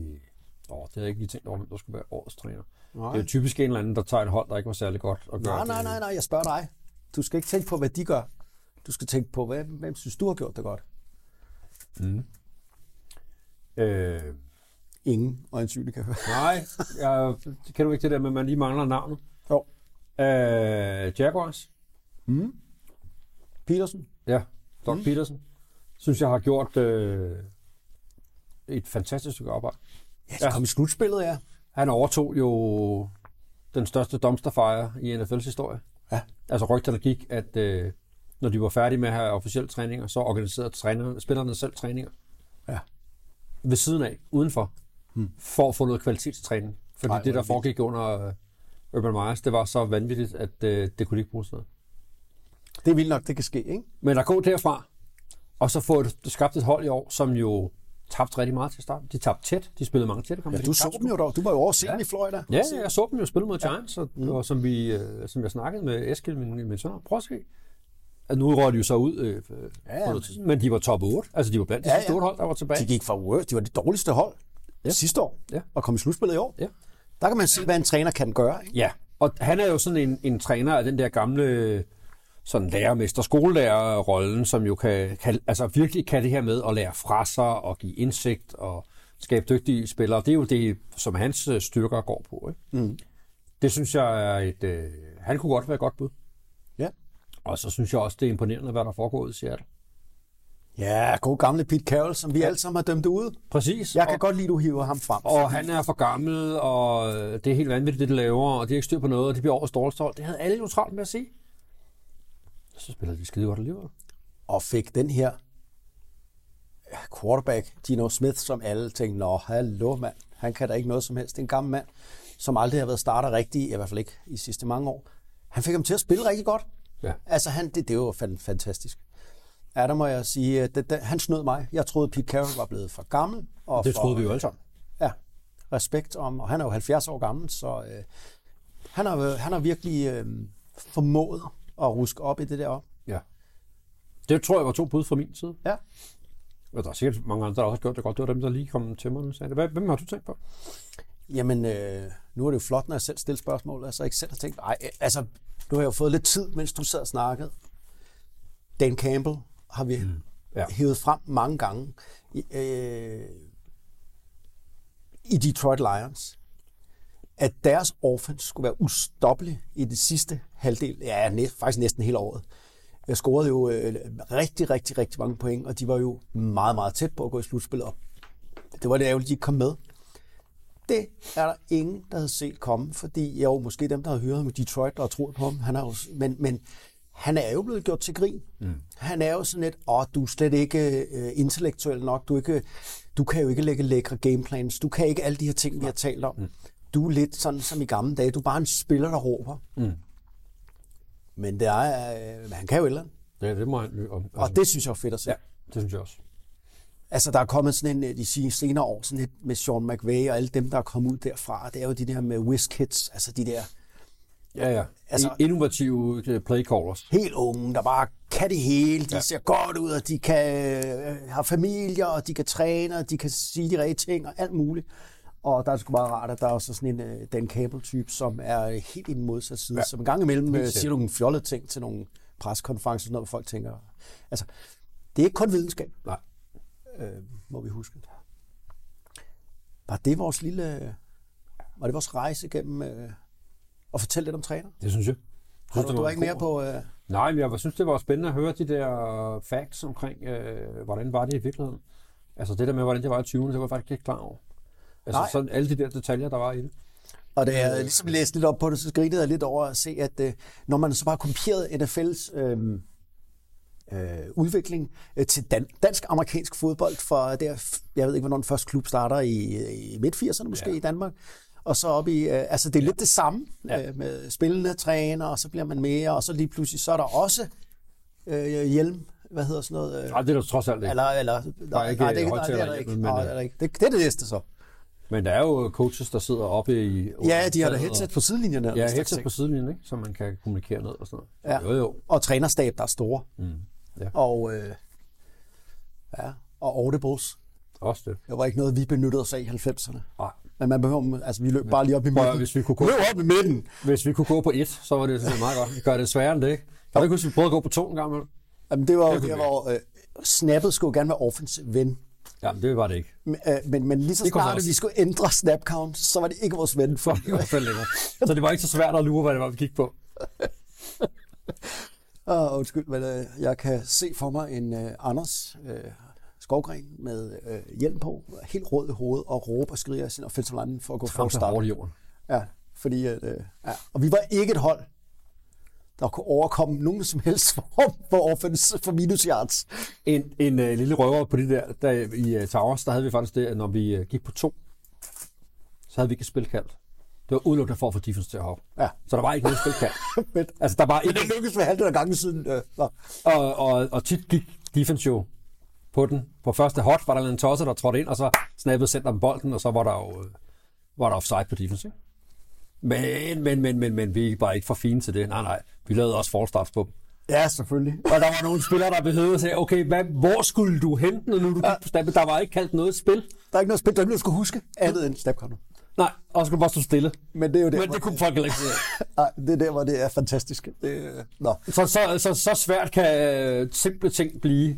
havde jeg ikke lige tænkt over, hvem der skulle være årets træner. Nej. Det er jo typisk en eller anden, der tager et hold, der ikke var særlig godt at gøre. Nej, jeg spørger dig. Du skal ikke tænke på, hvad de gør. Du skal tænke på, hvem synes du har gjort det godt? Ingen øjensynligt kan høre. Nej, kan du ikke det der med, at man lige mangler navnet? Jo. Jaguars. Petersen. Ja, Doc Petersen. Synes jeg har gjort et fantastisk stykke arbejde. Ja, det kom i slutspillet, ja. Han overtog jo den største dumpsterfire i NFL's historie. Ja. Altså rygterne gik, at når de var færdige med at have officielle træninger, så organiserede spillerne selv træninger. Ja. Ved siden af, udenfor, for at få noget kvalitetstræning. Fordi det, der foregik under Urban Myers, det var så vanvittigt, at det kunne de ikke bruges til noget. Det er vildt nok, det kan ske, ikke? Men at gå derfra, og så få skabt et hold i år, som jo tabte rigtig meget til starten. De tabte tæt, de spillede mange tætte kampe. Ja, du så dem jo dog. Du var jo over scenen i Florida. Ja, jeg så dem jo spille mod Giants, og som jeg snakkede med Eskild, min søn. Prøv at se. Nu røg de jo så ud, men de var top 8. Altså, de var blandt de sidste 8 hold, der var tilbage. De gik fra worst. De var det dårligste hold sidste år, og kom i slutspillet i år. Ja. Der kan man se, hvad en træner kan gøre. Ikke? Ja, og han er jo sådan en træner af den der gamle sådan lærermester-skolelærer-rollen, som jo kan altså virkelig kan det her med at lære fra sig og give indsigt og skabe dygtige spillere. Det er jo det, som hans styrker går på. Ikke? Det synes jeg er et... han kunne godt være et godt bud. Og så synes jeg også, det er imponerende, hvad der foregår i Seattle. Ja, god gamle Pete Carroll, som vi alle sammen har dømt ud. Præcis. Jeg kan godt lide, du hiver ham frem. Og han er for gammel, og det er helt vanvittigt, det de laver, og de er ikke styr på noget, og det bliver årets dårligste hold. Det havde alle jo travlt med at sige. Så spiller de skide godt alligevel. Og fik den her quarterback, Geno Smith, som alle tænkte, nå, hallo mand, han kan da ikke noget som helst. Det er en gammel mand, som aldrig har været starter rigtig, i hvert fald ikke i sidste mange år. Han fik ham til at spille rigtig godt. Ja. Altså, det var fantastisk. Ja, der må jeg sige, han snød mig. Jeg troede, Pete Carroll var blevet for gammel. Og det troede vi jo alle sammen. Ja, respekt om. Og han er jo 70 år gammel, så han har virkelig formået at ruske op i det der. Ja. Det tror jeg var to bud fra min side. Ja. Og der er sikkert mange andre, der også har gjort det godt. Det var dem, der lige kom til mig og sagde det. Hvem har du tænkt på? Jamen, nu er det jo flot, når jeg selv stiller spørgsmål, altså ikke selv har tænkt, altså, nu har jeg jo fået lidt tid, mens du sad og snakkede. Dan Campbell har vi hævet frem mange gange. i Detroit Lions, at deres offense skulle være ustoppelig i den sidste halvdel, ja, faktisk næsten hele året. Jeg scorede jo rigtig mange point, og de var jo meget, meget tæt på at gå i slutspillet op. Det var det ærgerligt, de ikke kom med. Det er der ingen, der havde set komme, fordi jo, måske dem, der havde hyret ham i Detroit, der har troet på ham, han er jo, men han er jo blevet gjort til grin. Mm. Han er jo sådan lidt, du er slet ikke intellektuel nok, du kan jo ikke lægge lækre gameplans, du kan ikke alle de her ting, vi har talt om. Mm. Du er lidt sådan som i gamle dage, du er bare en spiller, der råber. Mm. Men det er, han kan jo et eller andet. Ja, det må han. Og det synes jeg er fedt at se. Ja, det synes jeg også. Altså, der er kommet sådan en, de senere år, sådan et med Sean McVay og alle dem, der er kommet ud derfra. Det er jo de der med whiz kids, altså de der... Ja. Altså, innovative playcallers. Helt unge, der bare kan det hele. De ser godt ud, og de kan have familier, og de kan træne, og de kan sige de rigtige ting, og alt muligt. Og der er sgu meget rart, at der er også sådan en Dan Cable-type, som er helt i den modsatte side, som en gang imellem siger nogle fjollede ting til nogle pressekonferencer, sådan noget, hvor folk tænker... Altså, det er ikke kun videnskab. Nej. Må vi huske. Var det vores rejse gennem at fortælle lidt om træner? Det synes jeg. Du var ikke mere på... Nej, men jeg synes, det var spændende at høre de der facts omkring, hvordan var det i virkeligheden. Altså det der med, hvordan det var i 20'erne, det var faktisk ikke klar over. Altså sådan alle de der detaljer, der var i det. Og da jeg ligesom læste lidt op på det, så grinede jeg lidt over at se, at når man så bare kopierede NFL's... udvikling til dansk-amerikansk fodbold for der, jeg ved ikke, hvornår den første klub starter i midt-80'erne måske i Danmark, og så op i, altså det er lidt det samme med spillende træner, og så bliver man mere, og så lige pludselig, så er der også hjelm, hvad hedder sådan noget? Nej, det er der trods alt ikke. Nej, det er der ikke. Det er det næste så. Men der er jo coaches, der sidder oppe i... Ja, de har da headset på sidelinjen. Ja, headset på sidelinjen, ikke? Så man kan kommunikere ned og sådan noget. Ja. Jo. Og trænerstab, der er store. Mm. Ja. Og audibles. Også det. Det var ikke noget, vi benyttede os af i 90'erne. Nej. Men man behøver... Altså, vi løb bare lige op i midten. Ja, hvis vi kunne gå op i midten! Hvis vi kunne gå på 1, så var det meget godt. Vi gør det sværere end det, ikke? Jeg ved ikke, hvis vi prøvede at gå på 2 en gang imellem. Jamen, det var jo... Snappet skulle gerne være offensiv ven. Jamen, det var det ikke. Men lige så snart vi skulle ændre snapcount, så var det ikke vores ven for. Så det var ikke så svært at lure, hvad det var, vi kiggede på. Undskyld, men jeg kan se for mig en Anders Skovgren med hjelm på, helt rød i hovedet og råbe og skrige af sin offensive lineman for at gå for at starte. Ja, fordi... Og vi var ikke et hold, der kunne overkomme nogen som helst form for offense for minus yards. En lille røver på det der i Towers, der havde vi faktisk det, at når vi gik på 2, så havde vi ikke spilkaldt. Det var udelukkende for at få defense til at hoppe. Ja. Så der var ikke noget spilkaldt. Altså, der var ikke... Men det lykkedes med halvdelen af gangen siden. Og tit gik defense jo på den. På første hot var der en tosser, der trådte ind, og så snappede centeren bolden, og så var der jo offside på defense, ikke? Men vi er bare ikke for fine til det. Nej, vi lavede også forstaps på dem. Ja, selvfølgelig. Og der var nogle spillere, der behøvede at sige, okay, hvor skulle du hente, når du gik på snappet? Der var ikke kaldt noget spil. Der er ikke noget spil, der ikke skulle huske andet end snapcounter. Nej, og så skulle du bare stå stille. Men det er jo der, men det kunne folk ikke. Nej, det er der, hvor det er fantastisk. Så svært kan simple ting blive.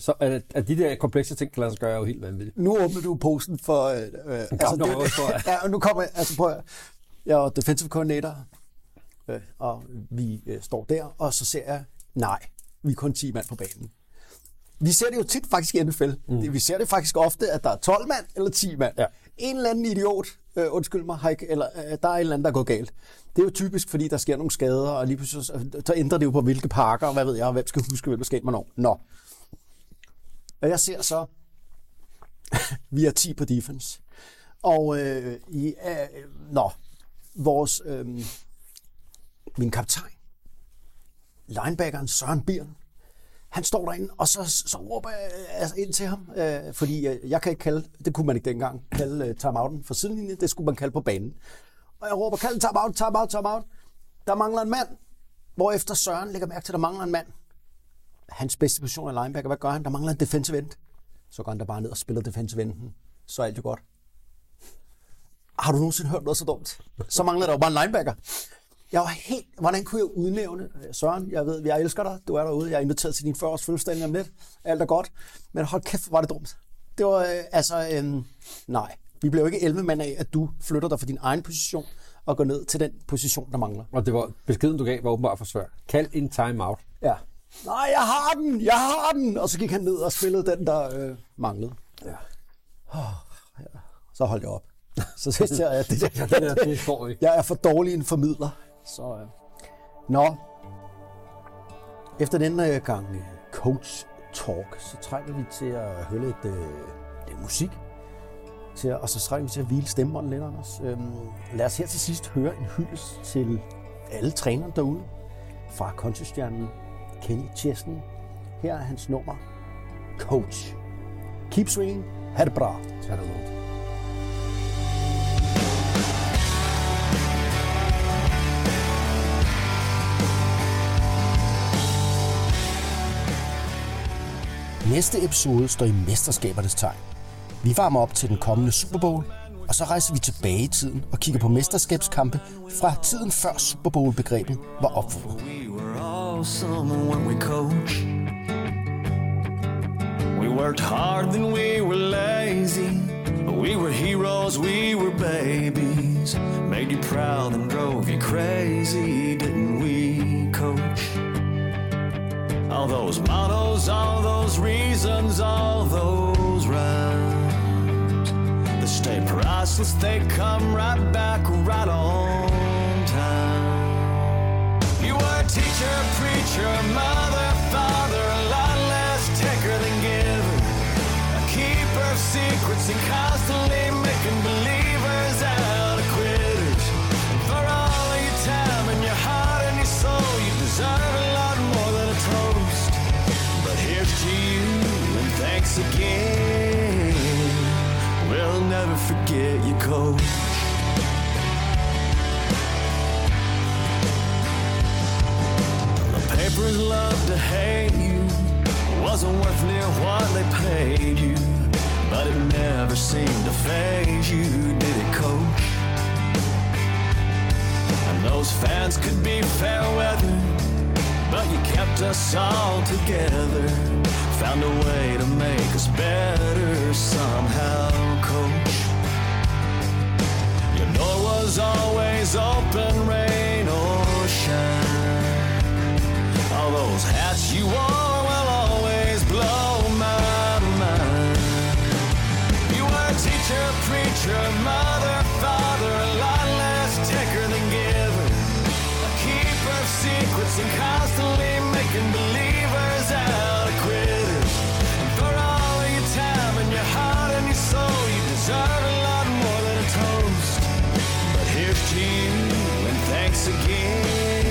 Så at de der komplekse ting kan lade sig gøre, er jo helt vanvittigt. Nu åbner du posen for... nu kommer jeg... Altså, prøv. Jeg er defensive coordinator, og vi står der, og så ser jeg, nej, vi er kun 10 mand på banen. Vi ser det jo tit faktisk i NFL. Vi ser det faktisk ofte, at der er 12 mand eller 10 mand. Ja. En eller anden idiot, undskyld mig, eller der er en eller anden, der går galt. Det er jo typisk, fordi der sker nogle skader, og lige pludselig så ændrer det jo på, hvilke parker, og hvad ved jeg, og hvem skal huske, hvem der skal ind, hvornår. Nå. Og jeg ser så, vi er 10 på defense. Og min kaptajn, linebackeren Søren Birn, han står derinde, og så råber jeg ind til ham, fordi jeg kan ikke kalde, det kunne man ikke dengang, kalde timeouten for sidelinjen, det skulle man kalde på banen. Og jeg råber, kald timeout, der mangler en mand, hvorefter Søren lægger mærke til, der mangler en mand. Hans bedste position er linebacker, hvad gør han? Der mangler en defensive end. Så går han der bare ned og spiller defensive enden, så er alt jo godt. Har du nogensinde hørt noget så dumt? Så mangler der jo bare en linebacker. Jeg var helt... Hvordan kunne jeg udnævne? Søren, jeg ved, jeg elsker dig. Du er derude. Jeg er inviteret til din 40-års fødselsdag om lidt. Alt er godt. Men hold kæft, var det dumt. Det var nej. Vi bliver jo ikke 11 mand af, at du flytter dig fra din egen position og går ned til den position, der mangler. Og det var beskeden, du gav, var åbenbart for svær. Kald en timeout. Ja. Nej, jeg har den! Og så gik han ned og spillede den, der manglede. Ja. Så holdt jeg op. Så synes jeg, at jeg er for dårlig en formidler. Så, Nå. Efter denne gang Coach Talk, så trænger vi til at høre lidt musik. Og så trænger vi til at hvile stemmerne lidt, Anders. Lad os her til sidst høre en hyldest til alle trænerne derude. Fra countrystjernen Kenny Chesney. Her er hans nummer. Coach. Keep swinging. Ha' det bra. Tak for det. Næste episode står i mesterskabernes tegn. Vi varmer op til den kommende Super Bowl, og så rejser vi tilbage i tiden og kigger på mesterskabskampe fra tiden før Super Bowl-begrebet var opfundet. All those mottos, all those reasons, all those rhymes, they stay priceless, they come right back, right on time. You were a teacher, preacher, mother, father, a lot less taker than giver, a keeper of secrets and constantly making believers out of quitters. And for all of your time and your heart and your soul, you deserve a lot more than a toast. To you and thanks again. We'll never forget you, coach. The papers loved to hate you. It wasn't worth near what they paid you, but it never seemed to faze you, did it, coach? And those fans could be fair weather, but you kept us all together, found a way to make us better somehow, coach. Your door was always open, rain or shine. All those hats you wore will always blow my mind. You were a teacher, preacher, mother, father, a lot less taker than giver, a keeper of secrets and constantly making believers out of quitters. And for all of your time and your heart and your soul, you deserve a lot more than a toast. But here's to you and thanks again.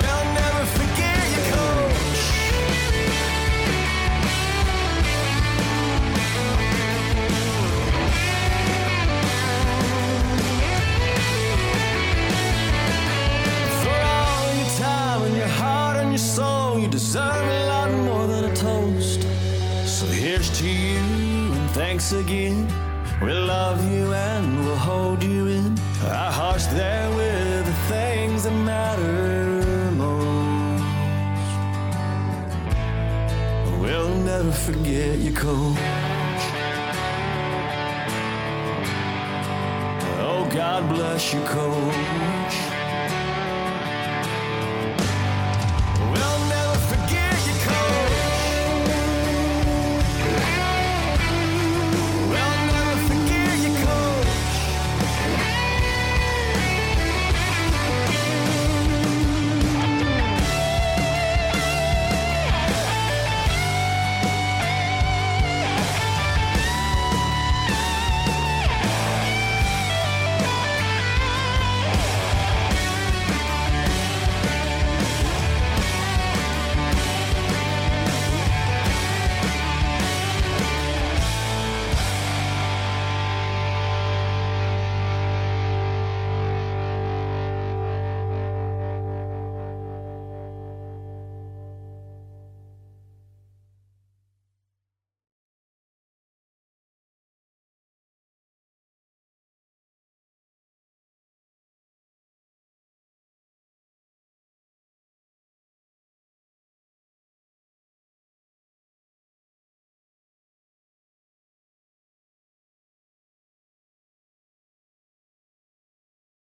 We'll never forget you, coach. Soul, you deserve a lot more than a toast. So here's to you and thanks again. We'll love you and we'll hold you in our hearts. There with the things that matter most. We'll never forget you, coach. Oh, God bless you, coach.